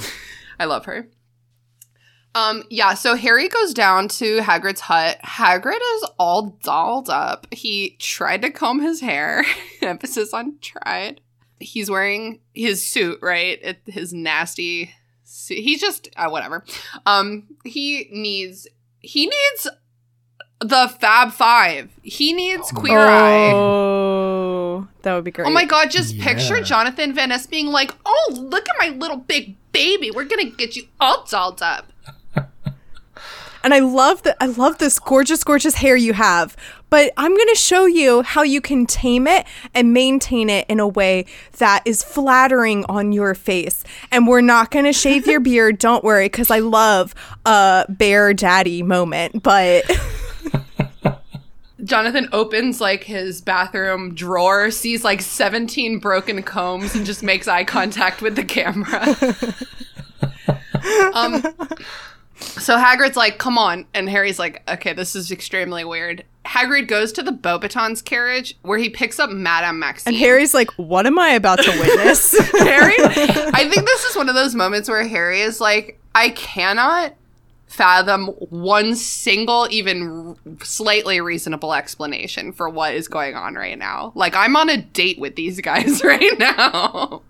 I love her. Yeah, so Harry goes down to Hagrid's hut. Hagrid is all dolled up. He tried to comb his hair. Emphasis on tried. He's wearing his suit, right? His nasty suit. He's just, whatever. He needs the Fab Five. He needs Queer Eye. do. That would be great. Oh my God, just picture Jonathan Van Ness being like, oh, look at my little big baby. We're going to get you all dolled up. And I love that. I love this gorgeous, gorgeous hair you have. But I'm going to show you how you can tame it and maintain it in a way that is flattering on your face. And we're not going to shave your beard. Don't worry, because I love a bear daddy moment. But Jonathan opens like his bathroom drawer, sees like 17 broken combs, and just makes eye contact with the camera. So Hagrid's like, come on. And Harry's like, okay, this is extremely weird. Hagrid goes to the Beauxbatons carriage where he picks up Madame Maxime. And Harry's like, what am I about to witness? Harry, I think this is one of those moments where Harry is like, I cannot fathom one single, even slightly reasonable explanation for what is going on right now. Like, I'm on a date with these guys right now.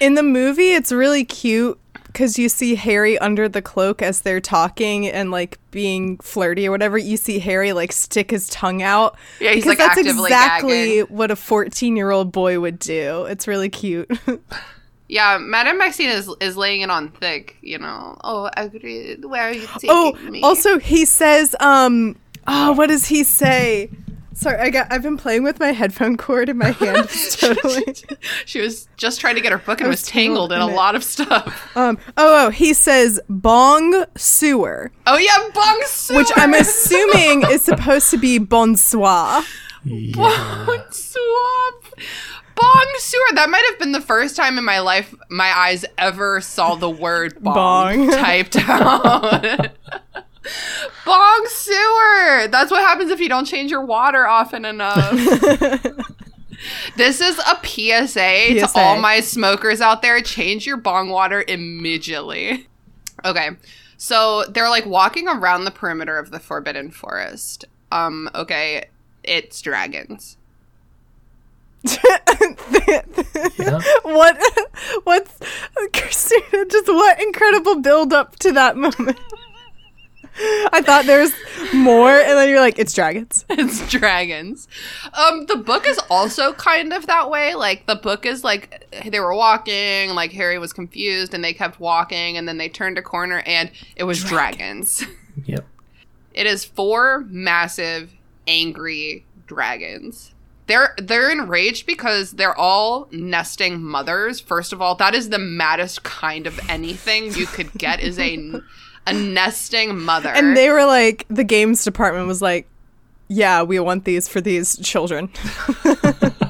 In the movie, it's really cute. Because you see Harry under the cloak as they're talking and, like, being flirty or whatever. You see Harry, like, stick his tongue out. Yeah, he's, like, actively gagging. That's exactly what a 14-year-old boy would do. It's really cute. Yeah, Madame Maxine is laying it on thick, you know. Oh, agreed. Where are you taking me? Oh, also, he says, what does he say? Sorry, I've been playing with my headphone cord in my hand. Totally. She was just trying to get her book and was tangled in a lot of stuff. He says bong sewer. Oh yeah, bong sewer. Which I'm assuming is supposed to be bonsoir. Yeah. Bonsoir. Bong sewer. That might have been the first time in my life my eyes ever saw the word bong. Typed out. Bong sewer. That's what happens if you don't change your water often enough. This is a PSA to all my smokers out there. Change your bong water immediately. Okay. So they're like walking around the perimeter of the Forbidden Forest. Okay. It's dragons. Yeah. What's Christina, just what incredible build up to that moment. I thought there was more, and then you're like, it's dragons. It's dragons. The book is also kind of that way. Like, the book is like, they were walking, like, Harry was confused, and they kept walking, and then they turned a corner, and it was dragons. Yep. It is 4 massive, angry dragons. They're enraged because they're all nesting mothers. First of all, that is the maddest kind of anything you could get is a nesting mother. And they were like, the games department was like, yeah, we want these for these children.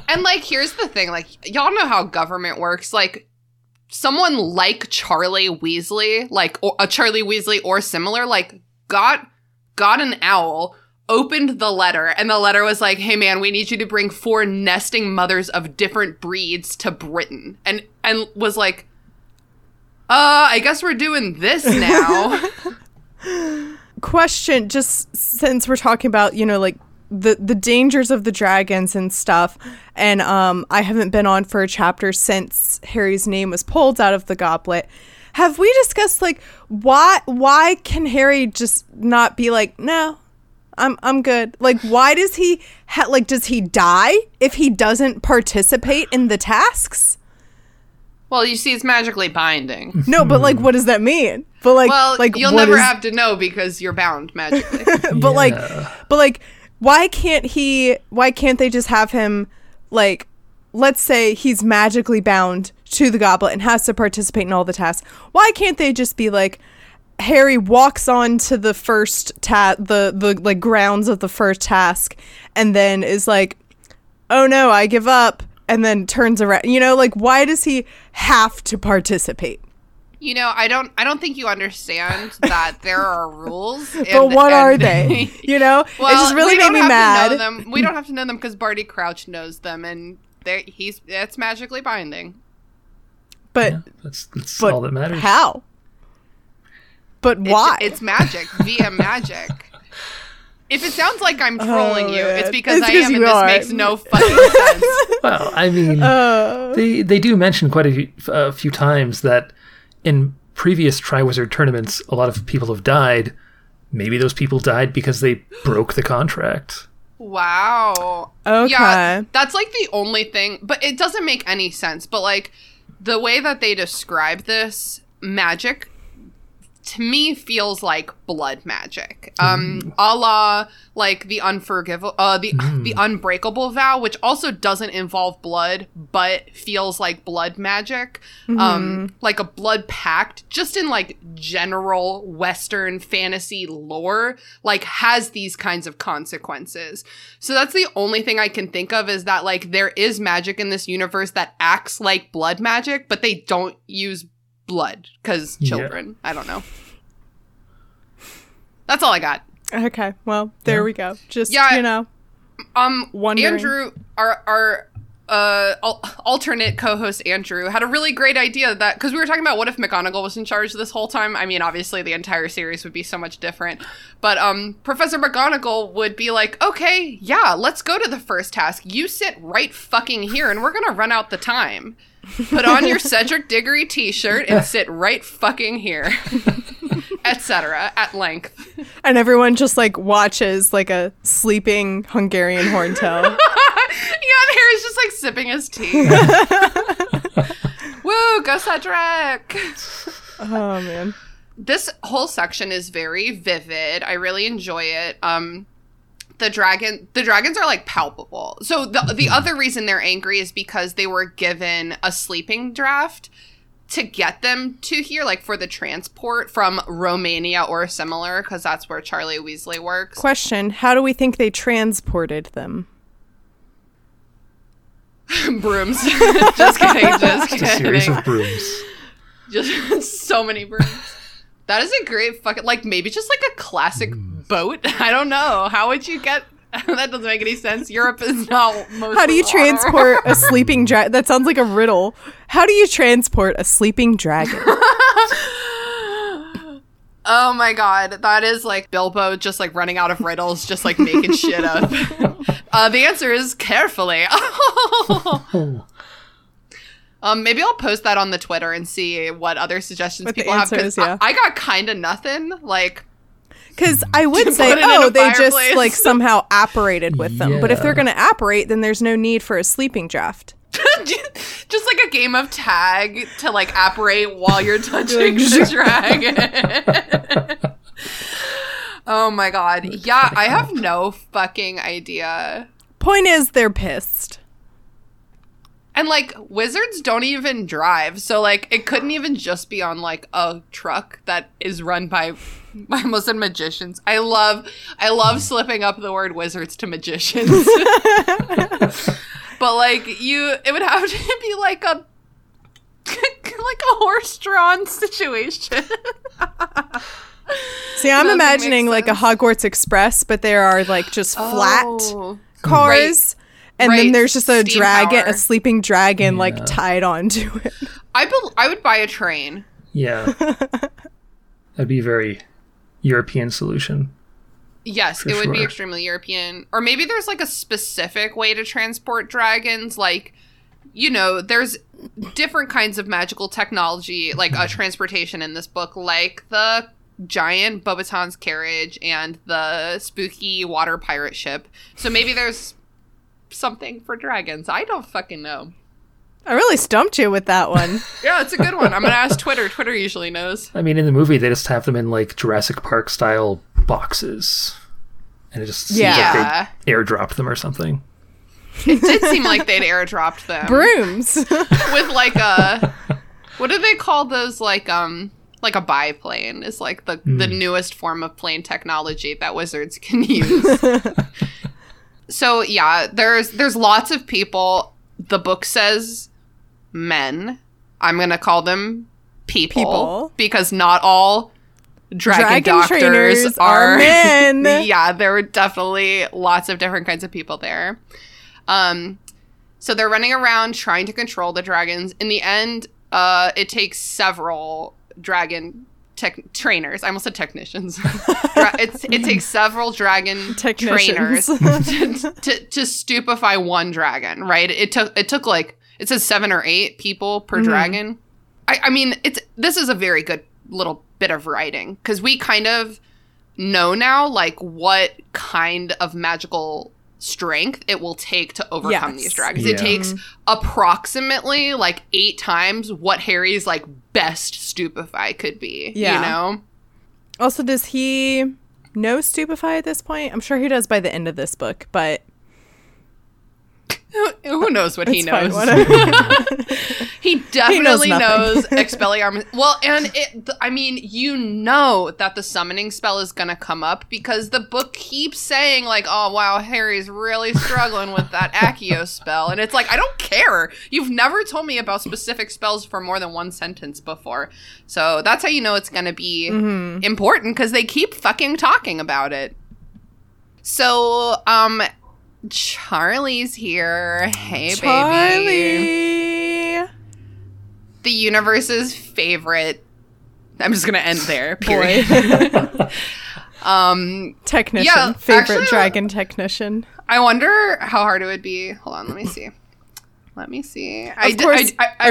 And like, here's the thing, like, y'all know how government works. Like, someone like Charlie Weasley, like, or a Charlie Weasley or similar, like, got an owl, opened the letter, and the letter was like, hey man, we need you to bring 4 nesting mothers of different breeds to Britain. And was like, I guess we're doing this now. Question, just since we're talking about, you know, like the dangers of the dragons and stuff, and I haven't been on for a chapter since Harry's name was pulled out of the goblet. Have we discussed, like, why can Harry just not be like, no, I'm good? Like, why does he does he die if he doesn't participate in the tasks? Well, you see, it's magically binding. No, but, like, what does that mean? But, like, well, like, you'll never have to know because you're bound magically. But, like, why can't they just have him, like, let's say he's magically bound to the goblet and has to participate in all the tasks. Why can't they just be like, Harry walks on to the first the grounds of the first task, and then is like, oh no, I give up. And then turns around, you know, like, why does he have to participate? You know, I don't think you understand that there are rules. But what are they? You know, well, it just really made me mad. We don't have to know them because Barty Crouch knows them, and that's magically binding. But yeah, that's all that matters. How? But why? It's magic via magic. If it sounds like I'm trolling you, it's because I am, and this makes no fucking sense. Well, I mean, they do mention quite a few times that in previous Triwizard tournaments, a lot of people have died. Maybe those people died because they broke the contract. Wow. Okay. Yeah, that's like the only thing, but it doesn't make any sense. But like the way that they describe this magic to me feels like blood magic, a la like the unforgivable, the unbreakable vow, which also doesn't involve blood but feels like blood magic, like a blood pact, just in like general Western fantasy lore, like has these kinds of consequences. So that's the only thing I can think of, is that like there is magic in this universe that acts like blood magic, but they don't use blood because children. Yeah. I don't know. That's all I got. Okay, well there we go. Just you know, wondering. Andrew, our alternate co-host Andrew, had a really great idea, that because we were talking about what if McGonagall was in charge this whole time. I mean, obviously the entire series would be so much different, but Professor McGonagall would be like, okay, yeah, let's go to the first task. You sit right fucking here and we're gonna run out the time. Put on your Cedric Diggory t-shirt and sit right fucking here, etc. at length. And everyone just like watches like a sleeping Hungarian horntail. Yeah, Harry's just like sipping his tea. Woo, go Cedric! Oh man, this whole section is very vivid. I really enjoy it. The dragons are like palpable. So the other reason they're angry is because they were given a sleeping draft to get them to here, like for the transport from Romania or similar, because that's where Charlie Weasley works. Question: how do we think they transported them? Brooms. Just kidding. Just kidding. It's a series of brooms. Just so many brooms. That is a great fucking, like, maybe just like a classic boat. I don't know. How would you get? That doesn't make any sense. Europe is not most. How do you transport a sleeping dragon? That sounds like a riddle. How do you transport a sleeping dragon? Oh my god, that is like Bilbo just like running out of riddles, just like making shit up. The answer is carefully. Maybe I'll post that on the Twitter and see what other suggestions people have. Because I got kind of nothing. Like, because I would say, oh, they just like somehow apparated with them. But if they're going to apparate, then there's no need for a sleeping draft. Just like a game of tag to like apparate while you're touching the dragon. Oh my god. Yeah, I have no fucking idea. Point is, they're pissed. And, like, wizards don't even drive, so, like, it couldn't even just be on, like, a truck that is run by, I almost said magicians. I love slipping up the word wizards to magicians. But, like, it would have to be, like, a horse-drawn situation. See, I'm imagining, like, a Hogwarts Express, but there are, like, just flat cars. Right. And then there's just a dragon, a sleeping dragon, like tied onto it. I would buy a train. Yeah, that'd be a very European solution. Yes, it would be extremely European. Or maybe there's like a specific way to transport dragons, like, you know, there's different kinds of magical technology, like transportation in this book, like the giant Beauxbatons carriage and the spooky water pirate ship. So maybe there's something for dragons. I don't fucking know. I really stumped you with that one. Yeah, it's a good one. I'm gonna ask Twitter. Twitter usually knows. I mean, in the movie, they just have them in like Jurassic Park style boxes, and it just seems like they airdropped them or something. It did seem like they'd airdropped them. Brooms with like a, what do they call those? Like a biplane is like the newest form of plane technology that wizards can use. So, yeah, there's lots of people. The book says men. I'm going to call them people. Because not all dragon doctors are men. Yeah, there were definitely lots of different kinds of people there. So they're running around trying to control the dragons. In the end, it takes several dragon trainers. I almost said technicians. It takes several dragon trainers to stupefy one dragon, right? It took like, it says 7 or 8 people per dragon. I mean, this is a very good little bit of writing, because we kind of know now like what kind of magical strength it will take to overcome these dragons. Yeah. It takes approximately like 8 times what Harry's like best Stupefy could be. Yeah. You know? Also, does he know Stupefy at this point? I'm sure he does by the end of this book, but who knows what he knows? He definitely knows Expelliarmus. Well, and I mean, you know that the summoning spell is going to come up because the book keeps saying like, oh, wow, Harry's really struggling with that Accio spell. And it's like, I don't care. You've never told me about specific spells for more than one sentence before. So that's how you know it's going to be important because they keep fucking talking about it. So, Charlie's here. Hey, Charlie. Baby. The universe's favorite. I'm just gonna end there. Period. Technician. Yeah, favorite actually, dragon technician. I wonder how hard it would be. Hold on. Let me see. I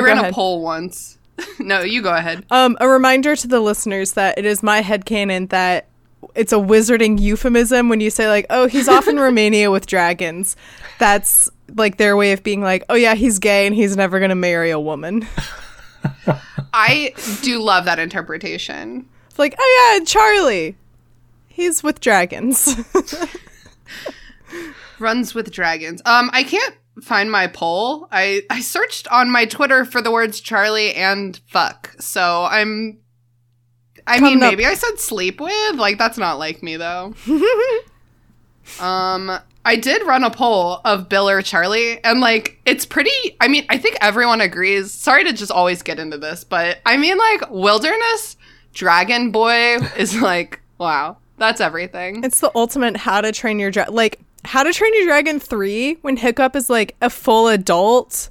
ran a poll once. No, you go ahead. A reminder to the listeners that it is my headcanon that it's a wizarding euphemism when you say like, oh, he's off in Romania with dragons. That's like their way of being like, oh yeah, he's gay and he's never going to marry a woman. I do love that interpretation. It's like, oh yeah, Charlie, he's with dragons. Runs with dragons. I can't find my poll. I searched on my Twitter for the words Charlie and fuck. So maybe I said sleep with. Like, that's not like me, though. I did run a poll of Bill or Charlie, and, like, it's pretty... I mean, I think everyone agrees. Sorry to just always get into this, but, I mean, like, wilderness dragon boy is, like, wow. That's everything. It's the ultimate How to Train Your Dragon... Like, How to Train Your Dragon 3, when Hiccup is, like, a full adult...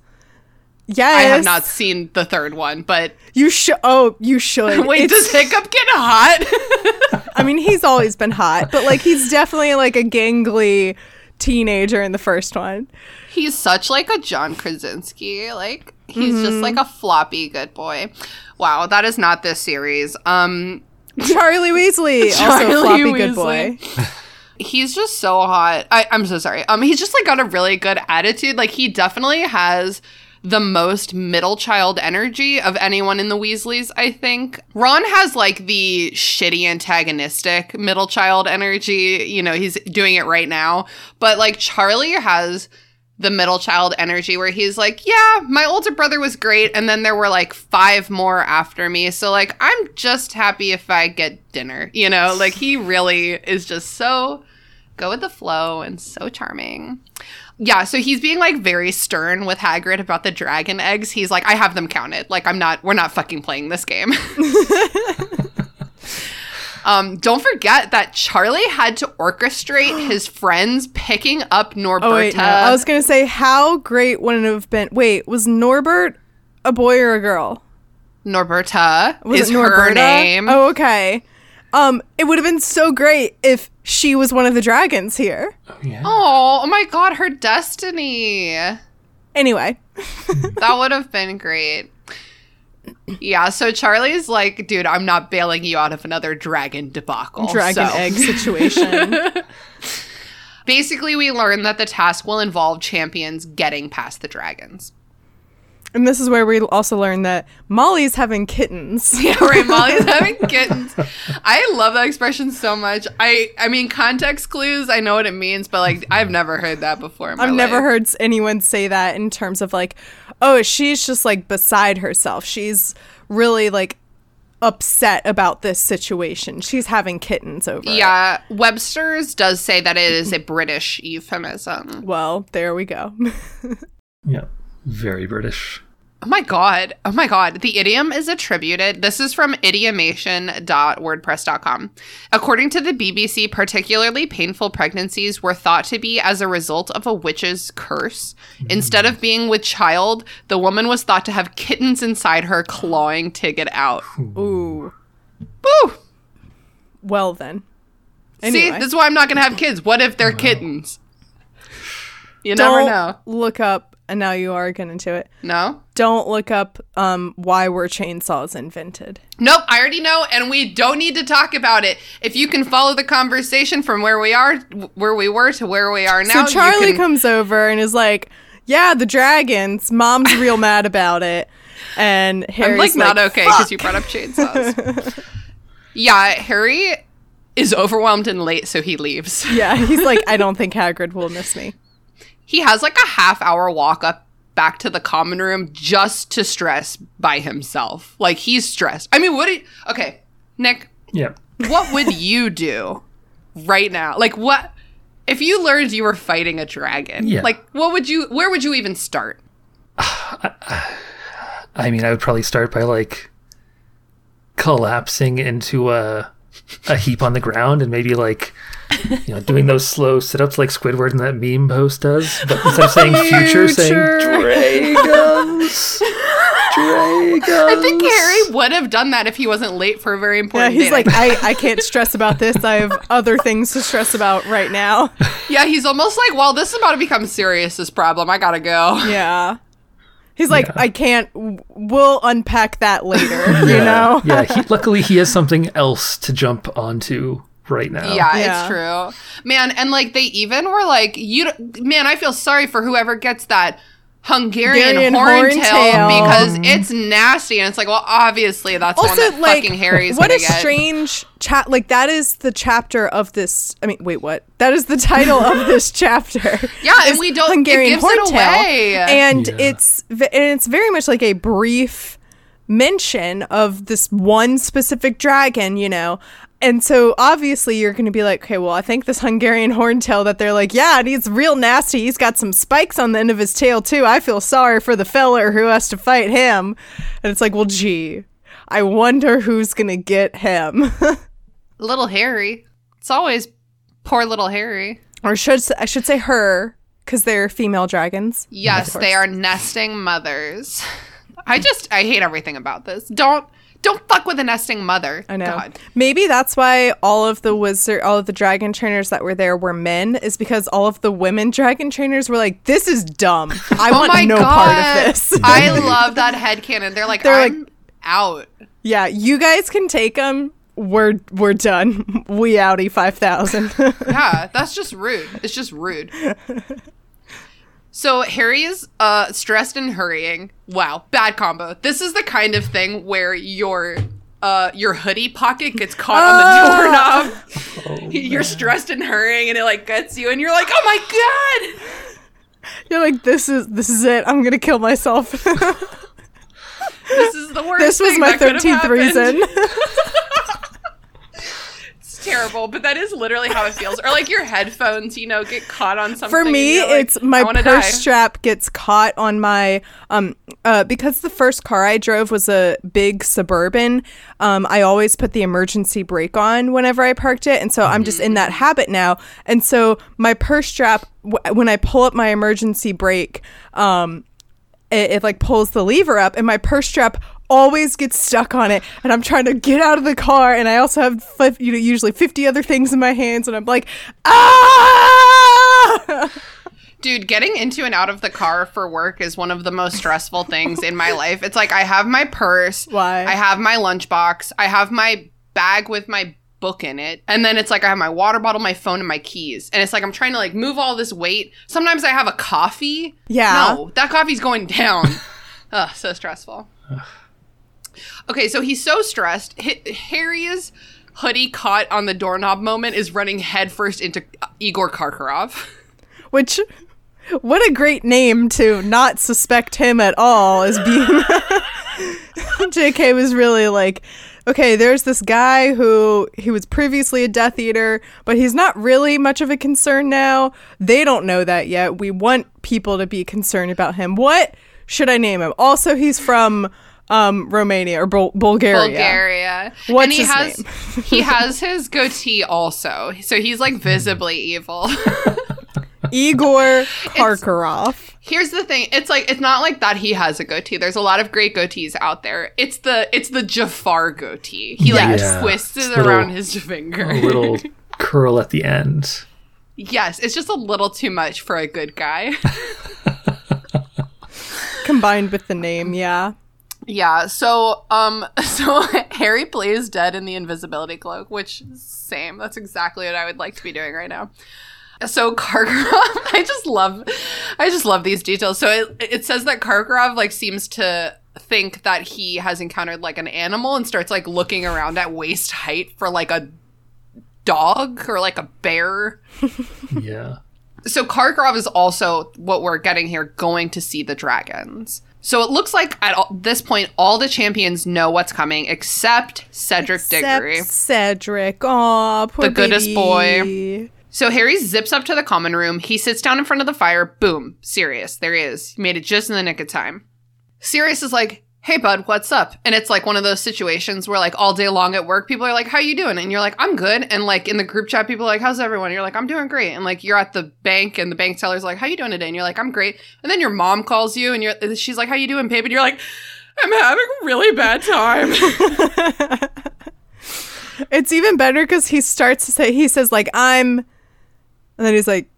Yes. I have not seen the third one, but... You should... Oh, you should. Wait, does Hiccup get hot? I mean, he's always been hot, but, like, he's definitely, like, a gangly teenager in the first one. He's such, like, a John Krasinski. Like, he's just, like, a floppy good boy. Wow, that is not this series. Charlie Weasley, also floppy good boy. He's just so hot. I'm so sorry. He's just, like, got a really good attitude. Like, he definitely has... the most middle child energy of anyone in the Weasleys, I think. Ron has, like, the shitty antagonistic middle child energy. You know, he's doing it right now. But, like, Charlie has the middle child energy where he's like, yeah, my older brother was great, and then there were, like, 5 more after me. So, like, I'm just happy if I get dinner. You know, like, he really is just so go with the flow and so charming. Yeah, so he's being, like, very stern with Hagrid about the dragon eggs. He's like, I have them counted. Like, we're not fucking playing this game. Don't forget that Charlie had to orchestrate his friends picking up Norberta. Oh, wait, no. I was going to say, how great would it have been? Wait, was Norbert a boy or a girl? Norberta is her name. Oh, okay. It would have been so great if she was one of the dragons here. Oh, yeah. Oh my God, her destiny. Anyway. That would have been great. Yeah, so Charlie's like, dude, I'm not bailing you out of another dragon debacle. Egg situation. Basically, we learn that the task will involve champions getting past the dragons. And this is where we also learn that Molly's having kittens. Yeah, right. Molly's having kittens. I love that expression so much. I mean, context clues, I know what it means, but, like, I've never heard that before in my life. I've never heard anyone say that in terms of, like, oh, she's just, like, beside herself. She's really, like, upset about this situation. She's having kittens over. Yeah. Webster's does say that it is a British euphemism. Well, there we go. Yeah. Very British. Oh my god. The idiom is attributed. This is from idiomation.wordpress.com. According to the BBC, particularly painful pregnancies were thought to be as a result of a witch's curse. Instead of being with child, the woman was thought to have kittens inside her clawing to get out. Ooh. Woo! Well then. Anyway. See, this is why I'm not going to have kids. What if they're kittens? You never know. Look up and now you are getting into it. No. Don't look up why were chainsaws invented. Nope, I already know, and we don't need to talk about it. If you can follow the conversation from where we were to where we are now. So Charlie comes over and is like, yeah, the dragons. Mom's real mad about it. And Harry's like, not okay because you brought up chainsaws. Yeah, Harry is overwhelmed and late, so he leaves. Yeah, he's like, I don't think Hagrid will miss me. He has like a half-hour walk up back to the common room just to stress by himself. Like, he's stressed. I mean, okay, Nick. Yeah. What would you do right now? Like, what if you learned you were fighting a dragon? Yeah. Like, where would you even start? I mean, I would probably start by like collapsing into a heap on the ground and maybe like, you know, doing those slow sit-ups like Squidward in that meme post does, but instead of saying future, saying dragons. I think Harry would have done that if he wasn't late for a very important day. He's like, I can't stress about this. I have other things to stress about right now. Yeah, he's almost like, well, this is about to become serious, this problem. I gotta go. Yeah. He's like, yeah. I can't, we'll unpack that later, you know? Yeah, luckily he has something else to jump onto right now. Yeah, it's true. Man, and like, they even were like, man, I feel sorry for whoever gets that Hungarian horntail because it's nasty. And it's like, well, obviously that's also, one that like, fucking Harry's gonna get. What a strange chat. Like, that is the chapter of this. I mean, wait, what? That is the title of this chapter. Yeah, and we don't. Hungarian horntail, it away. And it's very much like a brief mention of this one specific dragon, you know. And so obviously you're going to be like, okay, well, I think this Hungarian horntail that they're like, yeah, and he's real nasty. He's got some spikes on the end of his tail, too. I feel sorry for the feller who has to fight him. And it's like, well, gee, I wonder who's going to get him. Little Harry. It's always poor little Harry. Or I should say her, because they're female dragons. Yes, they are nesting mothers. I hate everything about this. Don't fuck with a nesting mother. I know. God. Maybe that's why all of the dragon trainers that were there were men, is because all of the women dragon trainers were like, this is dumb. I want no part of this. I love that headcanon. They're like, I'm out. Yeah, you guys can take them. We're done. We outie 5,000. Yeah, that's just rude. It's just rude. So Harry is stressed and hurrying. Wow, bad combo. This is the kind of thing where your hoodie pocket gets caught on the doorknob. Oh, you're stressed and hurrying, and it like gets you, and you're like, "Oh my god!" You're like, "This is it. I'm gonna kill myself." This is the worst. This was thing my 13th reason. Terrible, but that is literally how it feels. Or like your headphones, you know, get caught on something. For me, like, it's my purse strap gets caught on my because the first car I drove was a big Suburban. I always put the emergency brake on whenever I parked it, and so I'm just in that habit now. And so my purse strap, when I pull up my emergency brake, it like pulls the lever up, and my purse strap always gets stuck on it, and I'm trying to get out of the car, and I also have usually 50 other things in my hands, and I'm like, ah! Dude, getting into and out of the car for work is one of the most stressful things in my life. It's like, I have my purse. Why? I have my lunchbox. I have my bag with my book in it, and then it's like I have my water bottle, my phone, and my keys, and it's like I'm trying to like move all this weight. Sometimes I have a coffee. Yeah. No, that coffee's going down. Ugh, so stressful. Okay, so he's so stressed. Harry's hoodie caught on the doorknob moment is running headfirst into Igor Karkarov. Which, what a great name to not suspect him at all as being... JK was really like, okay, there's this guy who, he was previously a Death Eater, but he's not really much of a concern now. They don't know that yet. We want people to be concerned about him. What should I name him? Also, he's from... Romania or Bulgaria. What's and he his has name? He has his goatee also, so he's like visibly evil. Igor Karkarov. Here's the thing, it's like, it's not like that he has a goatee. There's a lot of great goatees out there. It's the Jafar goatee. He like twists it around his finger. A little curl at the end. Yes, it's just a little too much for a good guy. combined with the name, yeah. Yeah, so Harry plays dead in the invisibility cloak, which, same, that's exactly what I would like to be doing right now. So Karkarov, I just love these details. So it says that Karkarov, like, seems to think that he has encountered, like, an animal and starts, like, looking around at waist height for, like, a dog or, like, a bear. Yeah. So Karkarov is also, what we're getting here, going to see the dragons. So it looks like at this point, all the champions know what's coming except Cedric Diggory. Cedric. Aw, poor baby. The goodest boy. So Harry zips up to the common room. He sits down in front of the fire. Boom. Sirius. There he is. He made it just in the nick of time. Sirius is like, hey, bud, what's up? And it's like one of those situations where, like, all day long at work, people are like, how you doing? And you're like, I'm good. And, like, in the group chat, people are like, how's everyone? And you're like, I'm doing great. And, like, you're at the bank and the bank teller's like, how you doing today? And you're like, I'm great. And then your mom calls you and she's like, how you doing, babe? And you're like, I'm having a really bad time. It's even better because he says, like, and then he's like,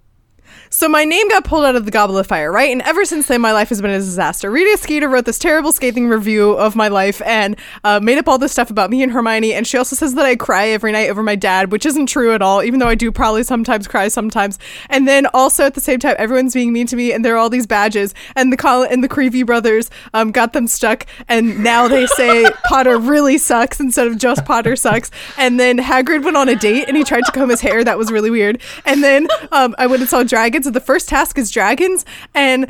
so my name got pulled out of the Goblet of Fire, right? And ever since then, my life has been a disaster. Rita Skeeter wrote this terrible, scathing review of my life and made up all this stuff about me and Hermione. And she also says that I cry every night over my dad, which isn't true at all, even though I do probably sometimes cry sometimes. And then also at the same time, everyone's being mean to me. And there are all these badges. And the Creevy brothers got them stuck. And now they say Potter really sucks instead of just Potter sucks. And then Hagrid went on a date and he tried to comb his hair. That was really weird. And then I went and saw Dragon. So the first task is dragons, and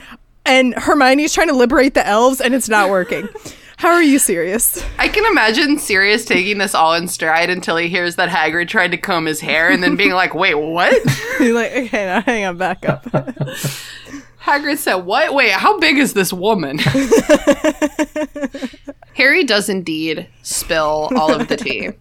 Hermione is trying to liberate the elves, and it's not working. How are you, Sirius? I can imagine Sirius taking this all in stride until he hears that Hagrid tried to comb his hair, and then being like, "Wait, what?" He's like, "Okay, now hang on, back up." Hagrid said, "What? Wait, how big is this woman?" Harry does indeed spill all of the tea.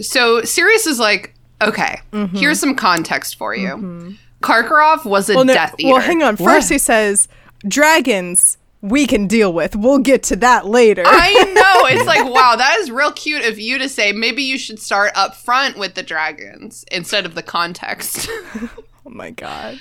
So Sirius is like, "Okay, here's some context for you." Mm-hmm. Karkarov was a Death Eater. Well, hang on. First he says, dragons, we can deal with. We'll get to that later. I know. It's like, wow, that is real cute of you to say. Maybe you should start up front with the dragons instead of the context. Oh, my God.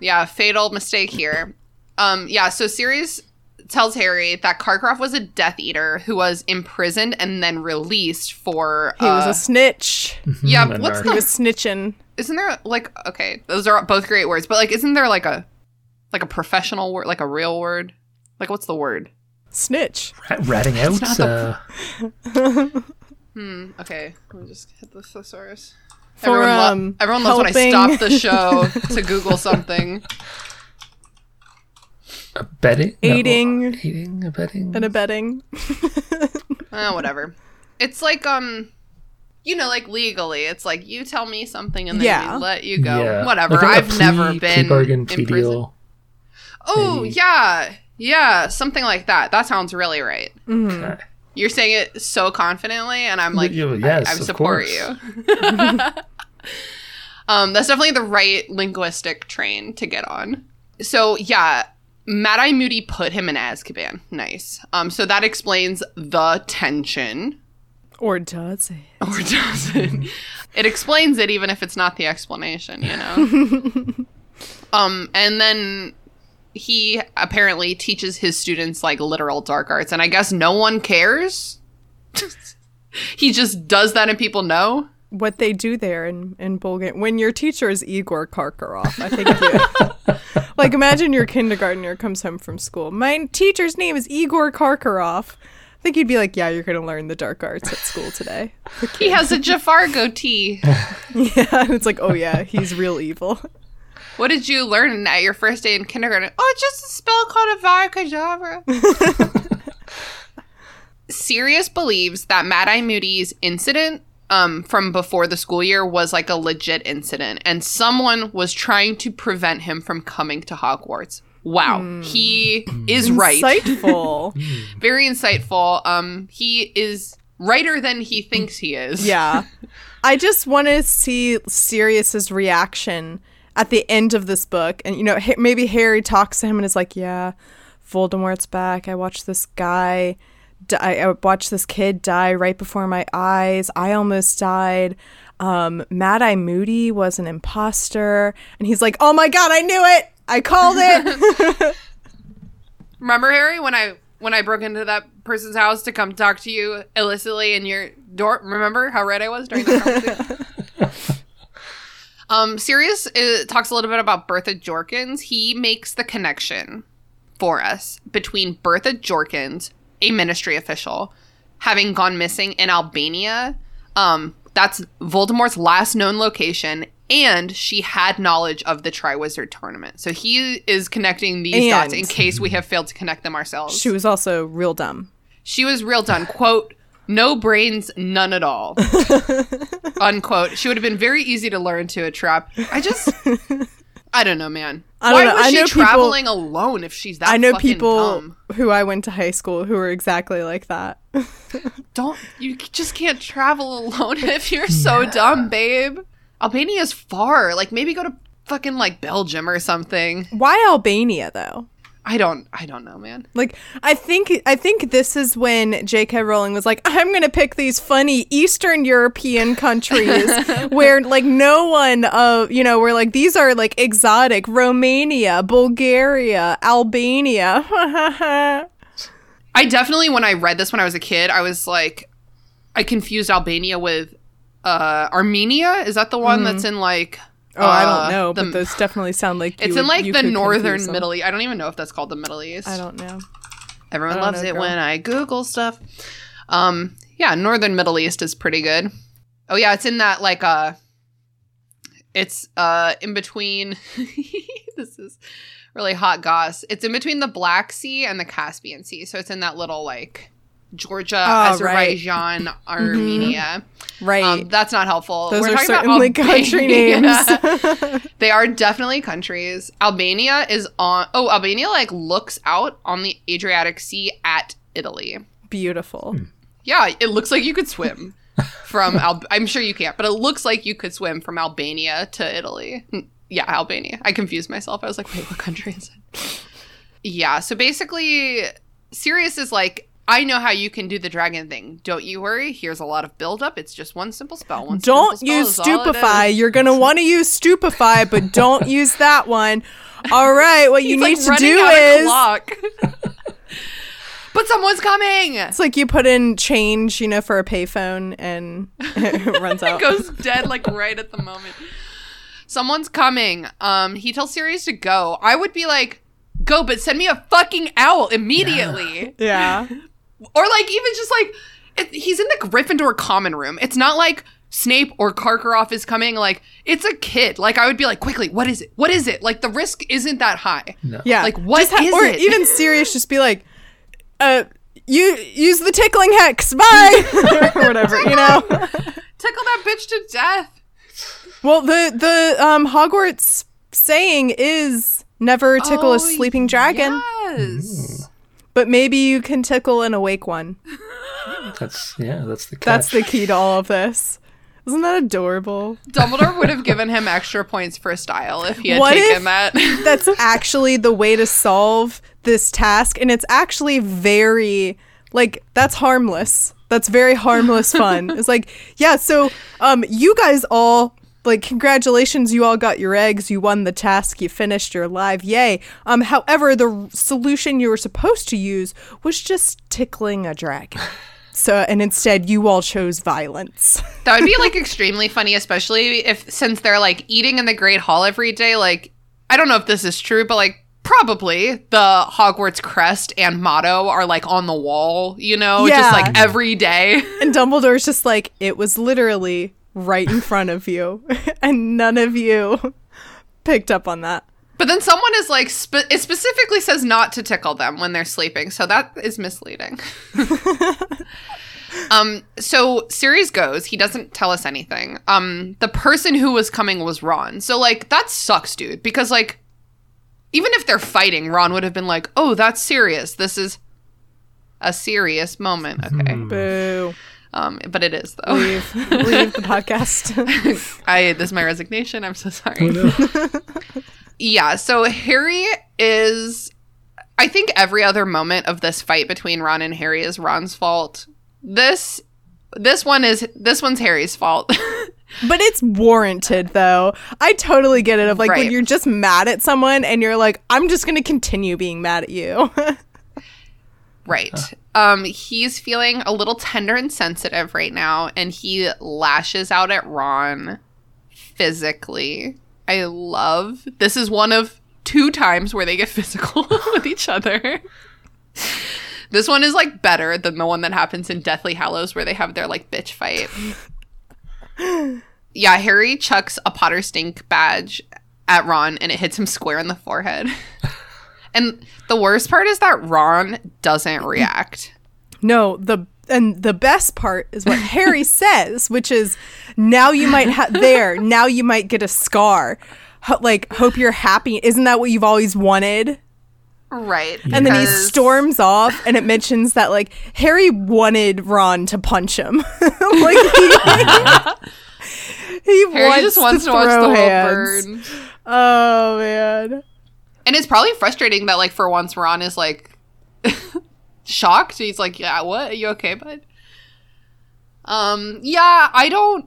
Yeah, fatal mistake here. So Sirius tells Harry that Karkarov was a Death Eater who was imprisoned and then released for... he was a snitch. Yeah, what's the... He was snitching. Isn't there, like, okay, those are both great words, but, like, isn't there, like, a professional word, like, a real word? Like, what's the word? Snitch. Ratting out. Okay, let me just hit the thesaurus. Everyone loves when I stop the show to Google something. Abetting? Aiding, abetting. And abetting. Whatever. It's like, you know, like, legally, it's like, you tell me something and then we let you go. Yeah. Whatever. Like I've never been in prison. Oh, maybe. Yeah. Yeah. Something like that. That sounds really right. Mm-hmm. Okay. You're saying it so confidently, and I'm like, yes, I support you. That's definitely the right linguistic train to get on. So, yeah. Mad-Eye Moody put him in Azkaban. Nice. So that explains the tension. Or does it? It explains it, even if it's not the explanation, you know? And then he apparently teaches his students, like, literal dark arts. And I guess no one cares? He just does that and people know? What they do there in Bulgarian. When your teacher is Igor Karkaroff, I think you... Like, imagine your kindergartner comes home from school. My teacher's name is Igor Karkaroff. I think you'd be like, yeah, you're going to learn the dark arts at school today. Okay. He has a Jafar goatee. And it's like, oh, yeah, he's real evil. What did you learn at your first day in kindergarten? Oh, it's just a spell called Avada Kedavra. Sirius believes that Mad-Eye Moody's incident from before the school year was like a legit incident. And someone was trying to prevent him from coming to Hogwarts. Wow. He is right. Insightful. Very insightful. He is righter than he thinks he is. Yeah. I just want to see Sirius's reaction at the end of this book. And, you know, maybe Harry talks to him and is like, yeah, Voldemort's back. I watched this guy die. I watched this kid die right before my eyes. I almost died. Mad-Eye Moody was an imposter. And he's like, oh, my God, I knew it. I called it. Remember, Harry, when I broke into that person's house to come talk to you illicitly in your door? Remember how red I was during that conversation? Sirius talks a little bit about Bertha Jorkins. He makes the connection for us between Bertha Jorkins, a ministry official, having gone missing in Albania. That's Voldemort's last known location. And she had knowledge of the Triwizard Tournament. So he is connecting these dots in case we have failed to connect them ourselves. She was also real dumb. She was real dumb. Quote, no brains, none at all. Unquote. She would have been very easy to learn to a trap. I don't know, man. Why was she traveling alone if she's that fucking dumb? I know people who I went to high school who were exactly like that. You just can't travel alone if you're so dumb, babe. Albania's far. Like, maybe go to fucking, like, Belgium or something. Why Albania, though? I don't know, man. Like, I think this is when J.K. Rowling was like, I'm going to pick these funny Eastern European countries where, like, no one, where, like, these are, like, exotic. Romania, Bulgaria, Albania. I definitely, when I read this when I was a kid, I was like, I confused Albania with Armenia. Is that the one that's in like I don't know, but those definitely sound like it's in like the northern Middle East. I don't even know if that's called the Middle East. I don't know. Everyone loves it when I Google stuff. Northern Middle East is pretty good. Oh yeah, it's in that like it's in between this is really hot goss. It's in between the Black Sea and the Caspian Sea. So it's in that little like Georgia, Azerbaijan, right. Armenia. Right. That's not helpful. Those are certainly country names. They are definitely countries. Albania is on... Oh, Albania, like, looks out on the Adriatic Sea at Italy. Beautiful. Yeah, it looks like you could swim from... I'm sure you can't, but it looks like you could swim from Albania to Italy. Yeah, Albania. I confused myself. I was like, wait, what country is it? Yeah, so basically, Sirius is like... I know how you can do the dragon thing. Don't you worry. Here's a lot of buildup. It's just one simple spell. Don't use Stupefy. You're going to want to use Stupefy, but don't use that one. All right. What you need to do is... But someone's coming. It's like you put in change, you know, for a payphone and it runs out. It goes dead like right at the moment. Someone's coming. He tells Sirius to go. I would be like, go, but send me a fucking owl immediately. Yeah. Or, like, even just, like, he's in the Gryffindor common room. It's not like Snape or Karkarov is coming. Like, it's a kid. Like, I would be like, quickly, what is it? What is it? Like, the risk isn't that high. No. Yeah. Like, what is it? Or even Sirius just be like, you use the tickling hex. Bye. Or whatever, you know. Tickle that bitch to death. Well, the Hogwarts saying is never tickle a sleeping dragon. Yes. But maybe you can tickle an awake one. That's the catch. That's the key to all of this. Isn't that adorable? Dumbledore would have given him extra points for style if he had taken that. That's actually the way to solve this task. And it's actually very, like, that's harmless. That's very harmless fun. It's like, yeah, so you guys all... Like, congratulations, you all got your eggs, you won the task, you finished, you're alive, yay. However, the solution you were supposed to use was just tickling a dragon. And instead, you all chose violence. That would be, like, extremely funny, especially since they're, like, eating in the Great Hall every day, like, I don't know if this is true, but, like, probably the Hogwarts crest and motto are, like, on the wall, you know? Yeah. Just, like, every day. And Dumbledore's just like, it was literally... right in front of you, and none of you picked up on that. But then someone is like, it specifically says not to tickle them when they're sleeping, so that is misleading. So Sirius goes. He doesn't tell us anything. The person who was coming was Ron. So like that sucks, dude. Because like, even if they're fighting, Ron would have been like, "Oh, that's serious. This is a serious moment." Okay, boo. But it is though. Leave the podcast. This is my resignation. I'm so sorry. Oh, no. Yeah. So Harry is. I think every other moment of this fight between Ron and Harry is Ron's fault. This one's Harry's fault. But it's warranted though. I totally get it. Of like right. When you're just mad at someone and you're like, I'm just gonna continue being mad at you. Right. He's feeling a little tender and sensitive right now, and he lashes out at Ron physically. I love this is one of two times where they get physical with each other. This one is like better than the one that happens in Deathly Hallows where they have their like bitch fight. Yeah, Harry chucks a Potter stink badge at Ron and it hits him square in the forehead. And the worst part is that Ron doesn't react. No, the best part is what Harry says, which is, now you might get a scar. Hope you're happy. Isn't that what you've always wanted? Right. And then he storms off, and it mentions that, Harry wanted Ron to punch him. Harry just wants to watch the world burn. Oh, man. And it's probably frustrating that, for once, Ron is, shocked. He's like, yeah, what? Are you okay, bud? Yeah, I don't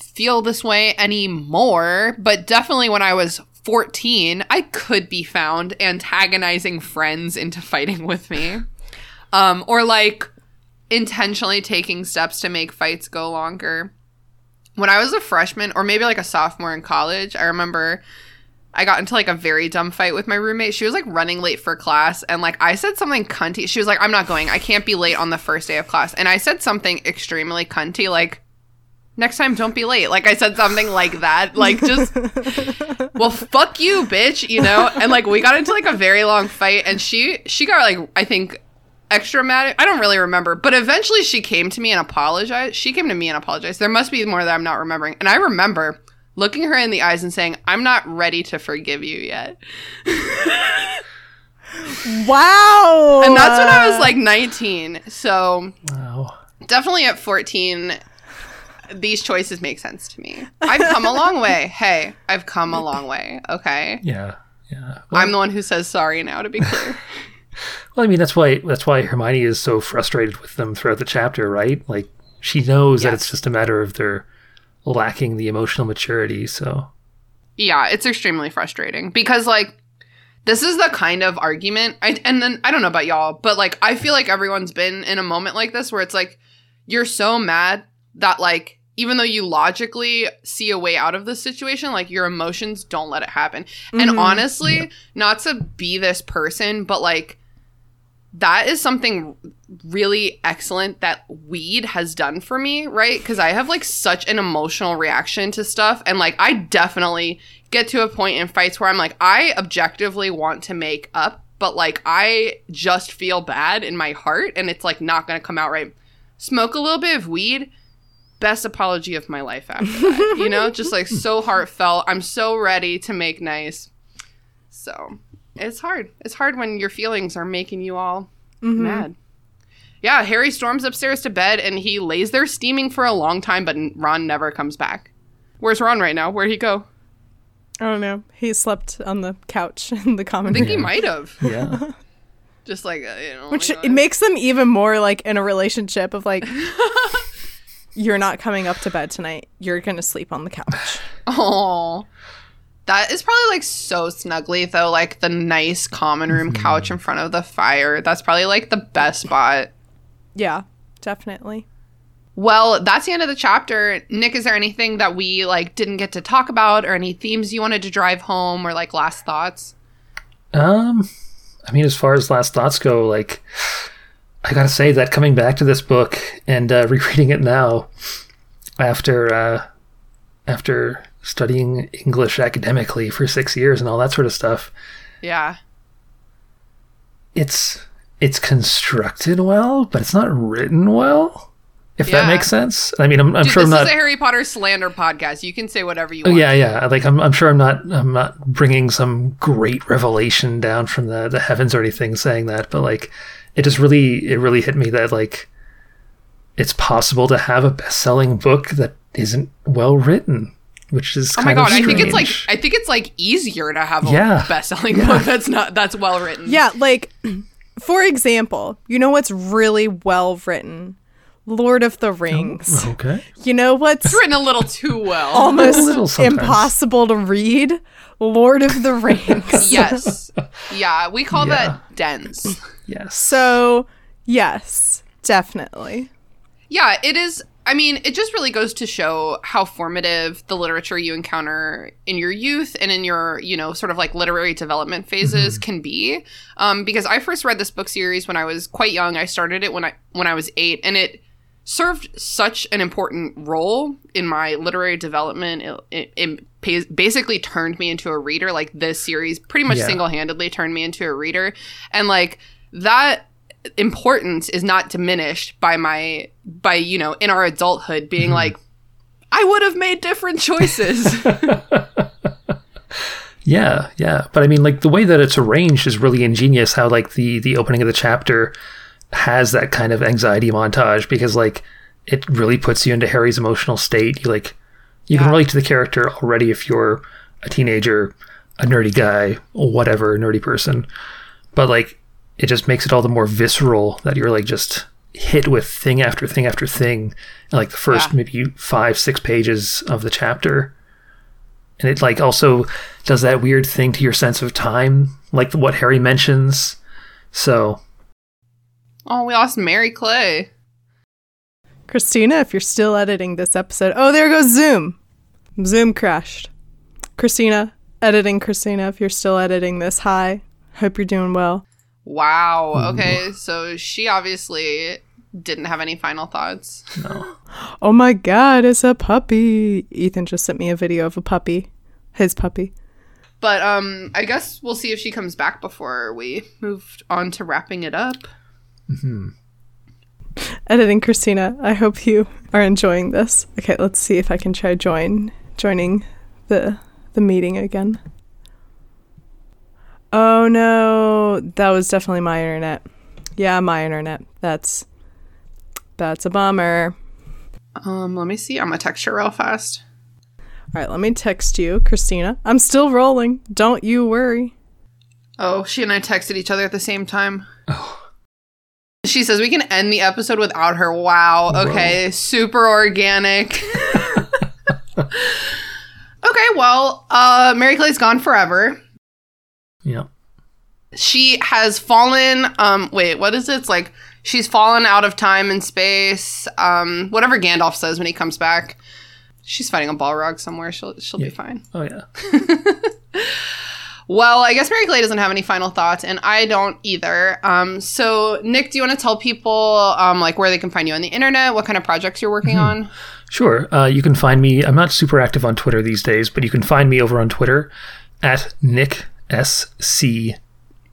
feel this way anymore, but definitely when I was 14, I could be found antagonizing friends into fighting with me. Or intentionally taking steps to make fights go longer. When I was a freshman, or maybe, a sophomore in college, I remember I got into, a very dumb fight with my roommate. She was, running late for class, and, I said something cunty. She was like, I'm not going. I can't be late on the first day of class. And I said something extremely cunty, next time, don't be late. I said something like that. Just, well, fuck you, bitch, you know? And, we got into, a very long fight, and she got, I think, extra mad. I don't really remember. But eventually she came to me and apologized. She came to me and apologized. There must be more that I'm not remembering. And I remember looking her in the eyes and saying, I'm not ready to forgive you yet. Wow. And that's when I was 19. So wow. Definitely at 14, these choices make sense to me. I've come a long way. Hey, I've come a long way. Okay. Yeah. Well, I'm the one who says sorry now, to be clear. Well, I mean, that's why Hermione is so frustrated with them throughout the chapter, right? She knows that it's just a matter of their lacking the emotional maturity, so. Yeah, it's extremely frustrating because, this is the kind of argument, and then, I don't know about y'all, but, I feel like everyone's been in a moment like this where it's, you're so mad that, even though you logically see a way out of this situation, your emotions don't let it happen. Mm-hmm. And honestly, not to be this person, but, that is something really excellent that weed has done for me, right? Because I have, such an emotional reaction to stuff. And, I definitely get to a point in fights where I'm I objectively want to make up. But, I just feel bad in my heart. And it's, not going to come out right. Smoke a little bit of weed. Best apology of my life after that. You know? Just, so heartfelt. I'm so ready to make nice. So it's hard. It's hard when your feelings are making you all mad. Yeah, Harry storms upstairs to bed, and he lays there steaming for a long time, but Ron never comes back. Where's Ron right now? Where'd he go? I don't know. He slept on the couch in the common room. I think he might have. Yeah. Just which it makes them even more, in a relationship of, you're not coming up to bed tonight. You're going to sleep on the couch. Oh. That is probably, so snugly, though, the nice common room couch in front of the fire. That's probably, the best spot. Yeah, definitely. Well, that's the end of the chapter. Nick, is there anything that we, didn't get to talk about or any themes you wanted to drive home or, last thoughts? I mean, as far as last thoughts go, I gotta say that coming back to this book and rereading it now after studying English academically for 6 years and all that sort of stuff. Yeah. It's constructed well, but it's not written well, if that makes sense. I mean, I'm sure I'm not. This is a Harry Potter slander podcast. You can say whatever you want. Yeah. I'm sure I'm not bringing some great revelation down from the heavens or anything saying that, but it really hit me that it's possible to have a best-selling book that isn't well written. Which is kind of strange. I think it's easier to have a best-selling book that's well written. Yeah, for example, you know what's really well written? Lord of the Rings. Oh, okay. You know what's it's written a little too well. Almost impossible to read. Lord of the Rings. Yes. Yeah, we call that dense. Yes. So Yes, definitely. Yeah, it is. I mean, it just really goes to show how formative the literature you encounter in your youth and in your, you know, sort of like literary development phases mm-hmm. can be. Because I first read this book series when I was quite young. I started it when I was 8, and it served such an important role in my literary development. It basically turned me into a reader. Like, this series pretty much single-handedly turned me into a reader. And like, that importance is not diminished by my in our adulthood being mm-hmm. like, I would have made different choices. yeah. But I mean, like, the way that it's arranged is really ingenious, how like the opening of the chapter has that kind of anxiety montage, because like, it really puts you into Harry's emotional state. You like, you can relate to the character already if you're a teenager, a nerdy guy, whatever, a nerdy person. But like, it just makes it all the more visceral that you're like just hit with thing after thing after thing. And like, the first maybe 5-6 pages of the chapter. And it like also does that weird thing to your sense of time, like what Harry mentions. So. Oh, we lost Mary Clay. Christina, if you're still editing this episode. Oh, there goes Zoom. Zoom crashed. Christina, if you're still editing this. Hi, hope you're doing well. Wow. Okay, so she obviously didn't have any final thoughts. No. Oh my God, it's a puppy. Ethan just sent me a video of a puppy. His puppy. But I guess we'll see if she comes back before we move on to wrapping it up. Mm-hmm. Editing Christina, I hope you are enjoying this. Okay, let's see if I can try joining the meeting again. Oh no, that was definitely my internet. Yeah, my internet. That's a bummer. Let me see. I'm gonna text her real fast. All right, let me text you, Christina. I'm still rolling. Don't you worry. Oh, she and I texted each other at the same time. Oh. She says we can end the episode without her. Wow. Okay, whoa. Super organic. Okay, well, Mary Clay's gone forever. Yeah. She has fallen. It's like she's fallen out of time and space. Whatever Gandalf says when he comes back. She's fighting a Balrog somewhere. She'll be fine. Oh yeah. Well, I guess Mary Clay doesn't have any final thoughts, and I don't either. So Nick, do you want to tell people like where they can find you on the internet, what kind of projects you're working mm-hmm. on? Sure. You can find me. I'm not super active on Twitter these days, but you can find me over on Twitter at Nick SC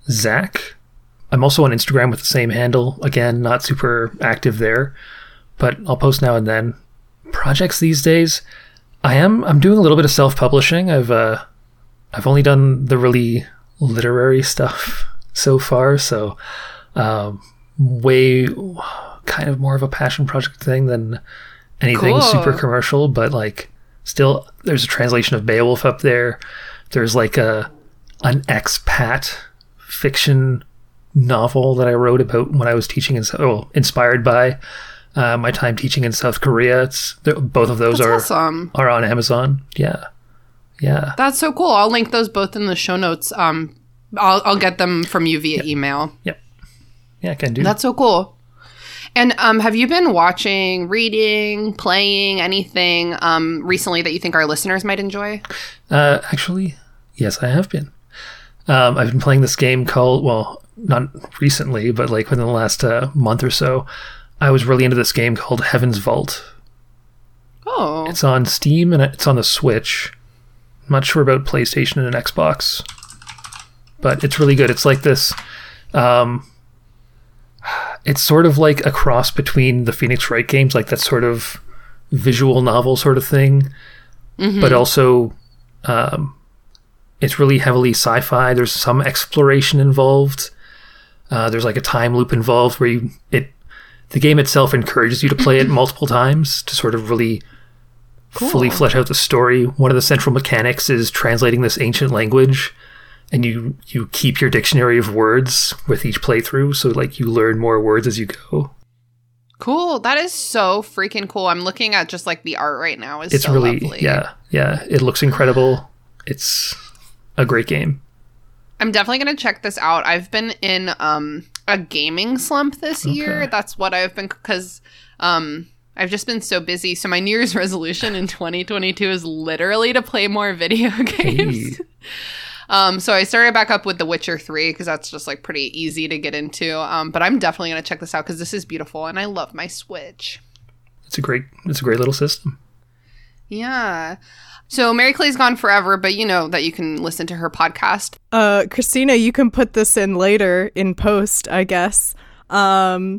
Zach. I'm also on Instagram with the same handle. Again, not super active there, but I'll post now and then. Projects these days, I'm doing a little bit of self-publishing. I've only done the really literary stuff so far, so way kind of more of a passion project thing than anything cool. Super commercial, but like still there's a translation of Beowulf up there. There's like an expat fiction novel that I wrote about when I was teaching inspired by my time teaching in South Korea. Both of those are on Amazon. Yeah. That's so cool. I'll link those both in the show notes. I'll get them from you via email. Yep. Yeah, I can do. That's so cool. And have you been watching, reading, playing anything recently that you think our listeners might enjoy? Actually, yes, I have been. I've been playing this game called, well, not recently, but like within the last month or so, I was really into this game called Heaven's Vault. Oh. It's on Steam and it's on the Switch. I'm not sure about PlayStation and an Xbox, but it's really good. It's like this, it's sort of like a cross between the Phoenix Wright games, like that sort of visual novel sort of thing, mm-hmm. but also, it's really heavily sci-fi. There's some exploration involved. There's like a time loop involved where the game itself encourages you to play it multiple times to sort of really fully flesh out the story. One of the central mechanics is translating this ancient language, and you keep your dictionary of words with each playthrough. So like you learn more words as you go. Cool. That is so freaking cool. I'm looking at just like the art right now. It's so really lovely. Yeah. It looks incredible. It's a great game. I'm definitely going to check this out. I've been in a gaming slump this year. That's what I've been, because I've just been so busy. So my New Year's resolution in 2022 is literally to play more video games. So I started back up with The Witcher 3 because that's just like pretty easy to get into. But I'm definitely going to check this out because this is beautiful and I love my Switch. It's a great little system. Yeah. So Mary Clay's gone forever, but you know that you can listen to her podcast. Christina, you can put this in later in post, I guess. You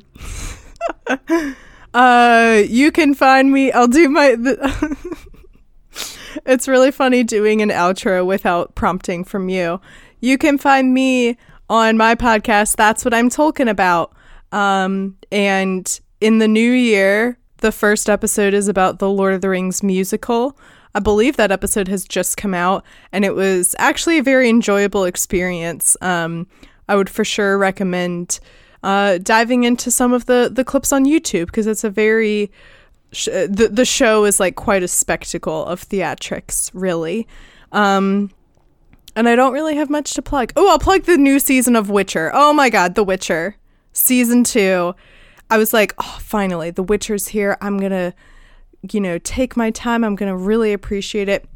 can find me. I'll do my... It's really funny doing an outro without prompting from you. You can find me on my podcast, That's What I'm Talking About. And in the new year, the first episode is about the Lord of the Rings musical. I believe that episode has just come out, and it was actually a very enjoyable experience. I would for sure recommend diving into some of the clips on YouTube, because it's a very... The show is like quite a spectacle of theatrics, really. And I don't really have much to plug. Oh, I'll plug the new season of Witcher. Oh my God, The Witcher. Season 2. I was like, oh, finally, The Witcher's here. I'm going to, take my time. I'm going to really appreciate it.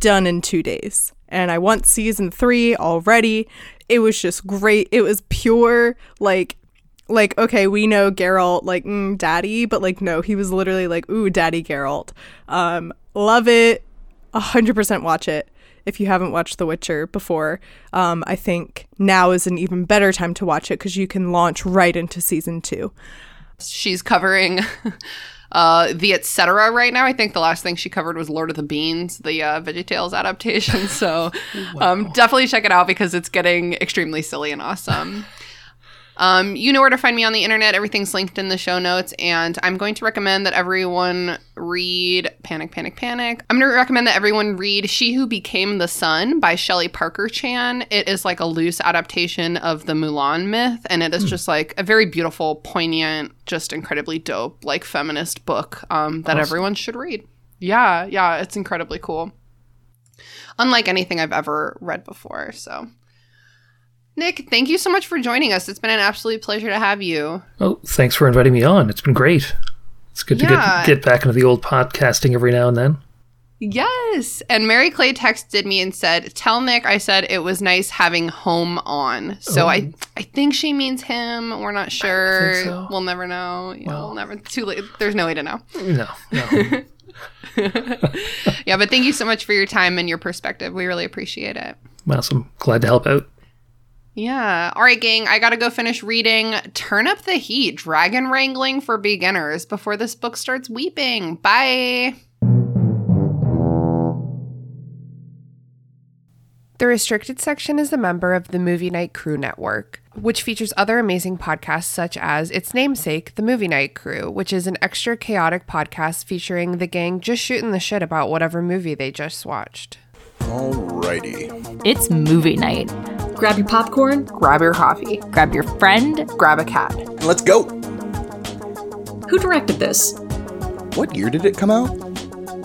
Done in 2 days. And I want season 3 already. It was just great. It was pure, like, okay, we know Geralt, like, daddy, but, like, no, he was literally like, ooh, daddy Geralt. Love it. 100% watch it if you haven't watched The Witcher before. I think now is an even better time to watch it because you can launch right into season 2. She's covering the et cetera right now. I think the last thing she covered was Lord of the Beans, the VeggieTales adaptation. So wow. Definitely check it out because it's getting extremely silly and awesome. You know where to find me on the internet. Everything's linked in the show notes. And I'm going to recommend that everyone read Panic, Panic, Panic. I'm going to recommend that everyone read She Who Became the Sun by Shelley Parker Chan. It is like a loose adaptation of the Mulan myth. And it is just like a very beautiful, poignant, just incredibly dope, like feminist book that everyone should read. Yeah, it's incredibly cool. Unlike anything I've ever read before, so... Nick, thank you so much for joining us. It's been an absolute pleasure to have you. Oh, thanks for inviting me on. It's been great. It's good to get back into the old podcasting every now and then. Yes. And Mary Clay texted me and said, tell Nick I said it was nice having home on. So I think she means him. We're not sure. I think so. We'll never know. We'll never. Too late. There's no way to know. No. Yeah, but thank you so much for your time and your perspective. We really appreciate it. Awesome. Glad to help out. Yeah. All right, gang. I got to go finish reading Turn Up the Heat, Dragon Wrangling for Beginners before this book starts weeping. Bye. The Restricted section is a member of the Movie Night Crew Network, which features other amazing podcasts such as its namesake, The Movie Night Crew, which is an extra chaotic podcast featuring the gang just shooting the shit about whatever movie they just watched. Alrighty. It's movie night. Grab your popcorn, grab your coffee, grab your friend, grab a cat. And let's go! Who directed this? What year did it come out?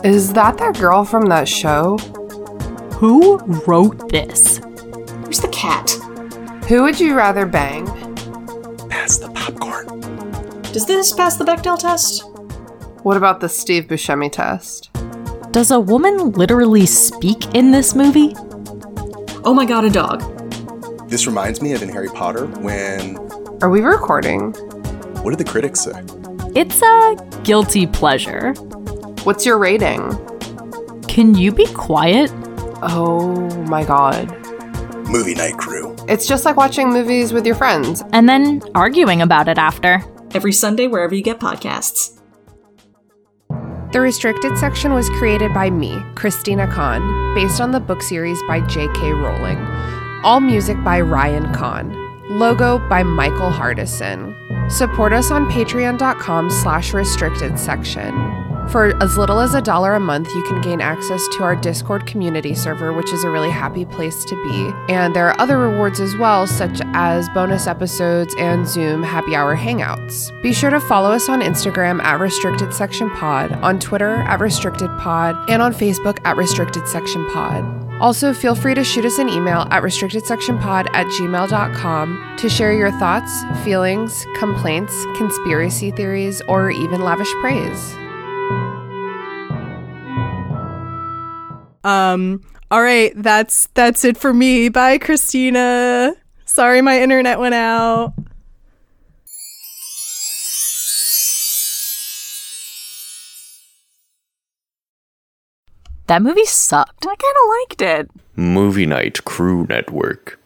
Is that girl from that show? Who wrote this? Where's the cat? Who would you rather bang? Pass the popcorn. Does this pass the Bechdel test? What about the Steve Buscemi test? Does a woman literally speak in this movie? Oh my God, a dog. This reminds me of in Harry Potter when... Are we recording? What did the critics say? It's a guilty pleasure. What's your rating? Can you be quiet? Oh my God. Movie Night Crew. It's just like watching movies with your friends. And then arguing about it after. Every Sunday, wherever you get podcasts. The Restricted section was created by me, Christina Kahn, based on the book series by J.K. Rowling. All music by Ryan Kahn. Logo by Michael Hardison. Support us on patreon.com/restricted section. For as little as $1 a month, you can gain access to our Discord community server, which is a really happy place to be. And there are other rewards as well, such as bonus episodes and Zoom happy hour hangouts. Be sure to follow us on Instagram @restrictedsectionpod, on Twitter @restrictedpod, and on Facebook @restrictedsectionpod. Also, feel free to shoot us an email at restrictedsectionpod@gmail.com to share your thoughts, feelings, complaints, conspiracy theories, or even lavish praise. All right, that's it for me. Bye, Christina. Sorry, my internet went out. That movie sucked. I kind of liked it. Movie Night Crew Network.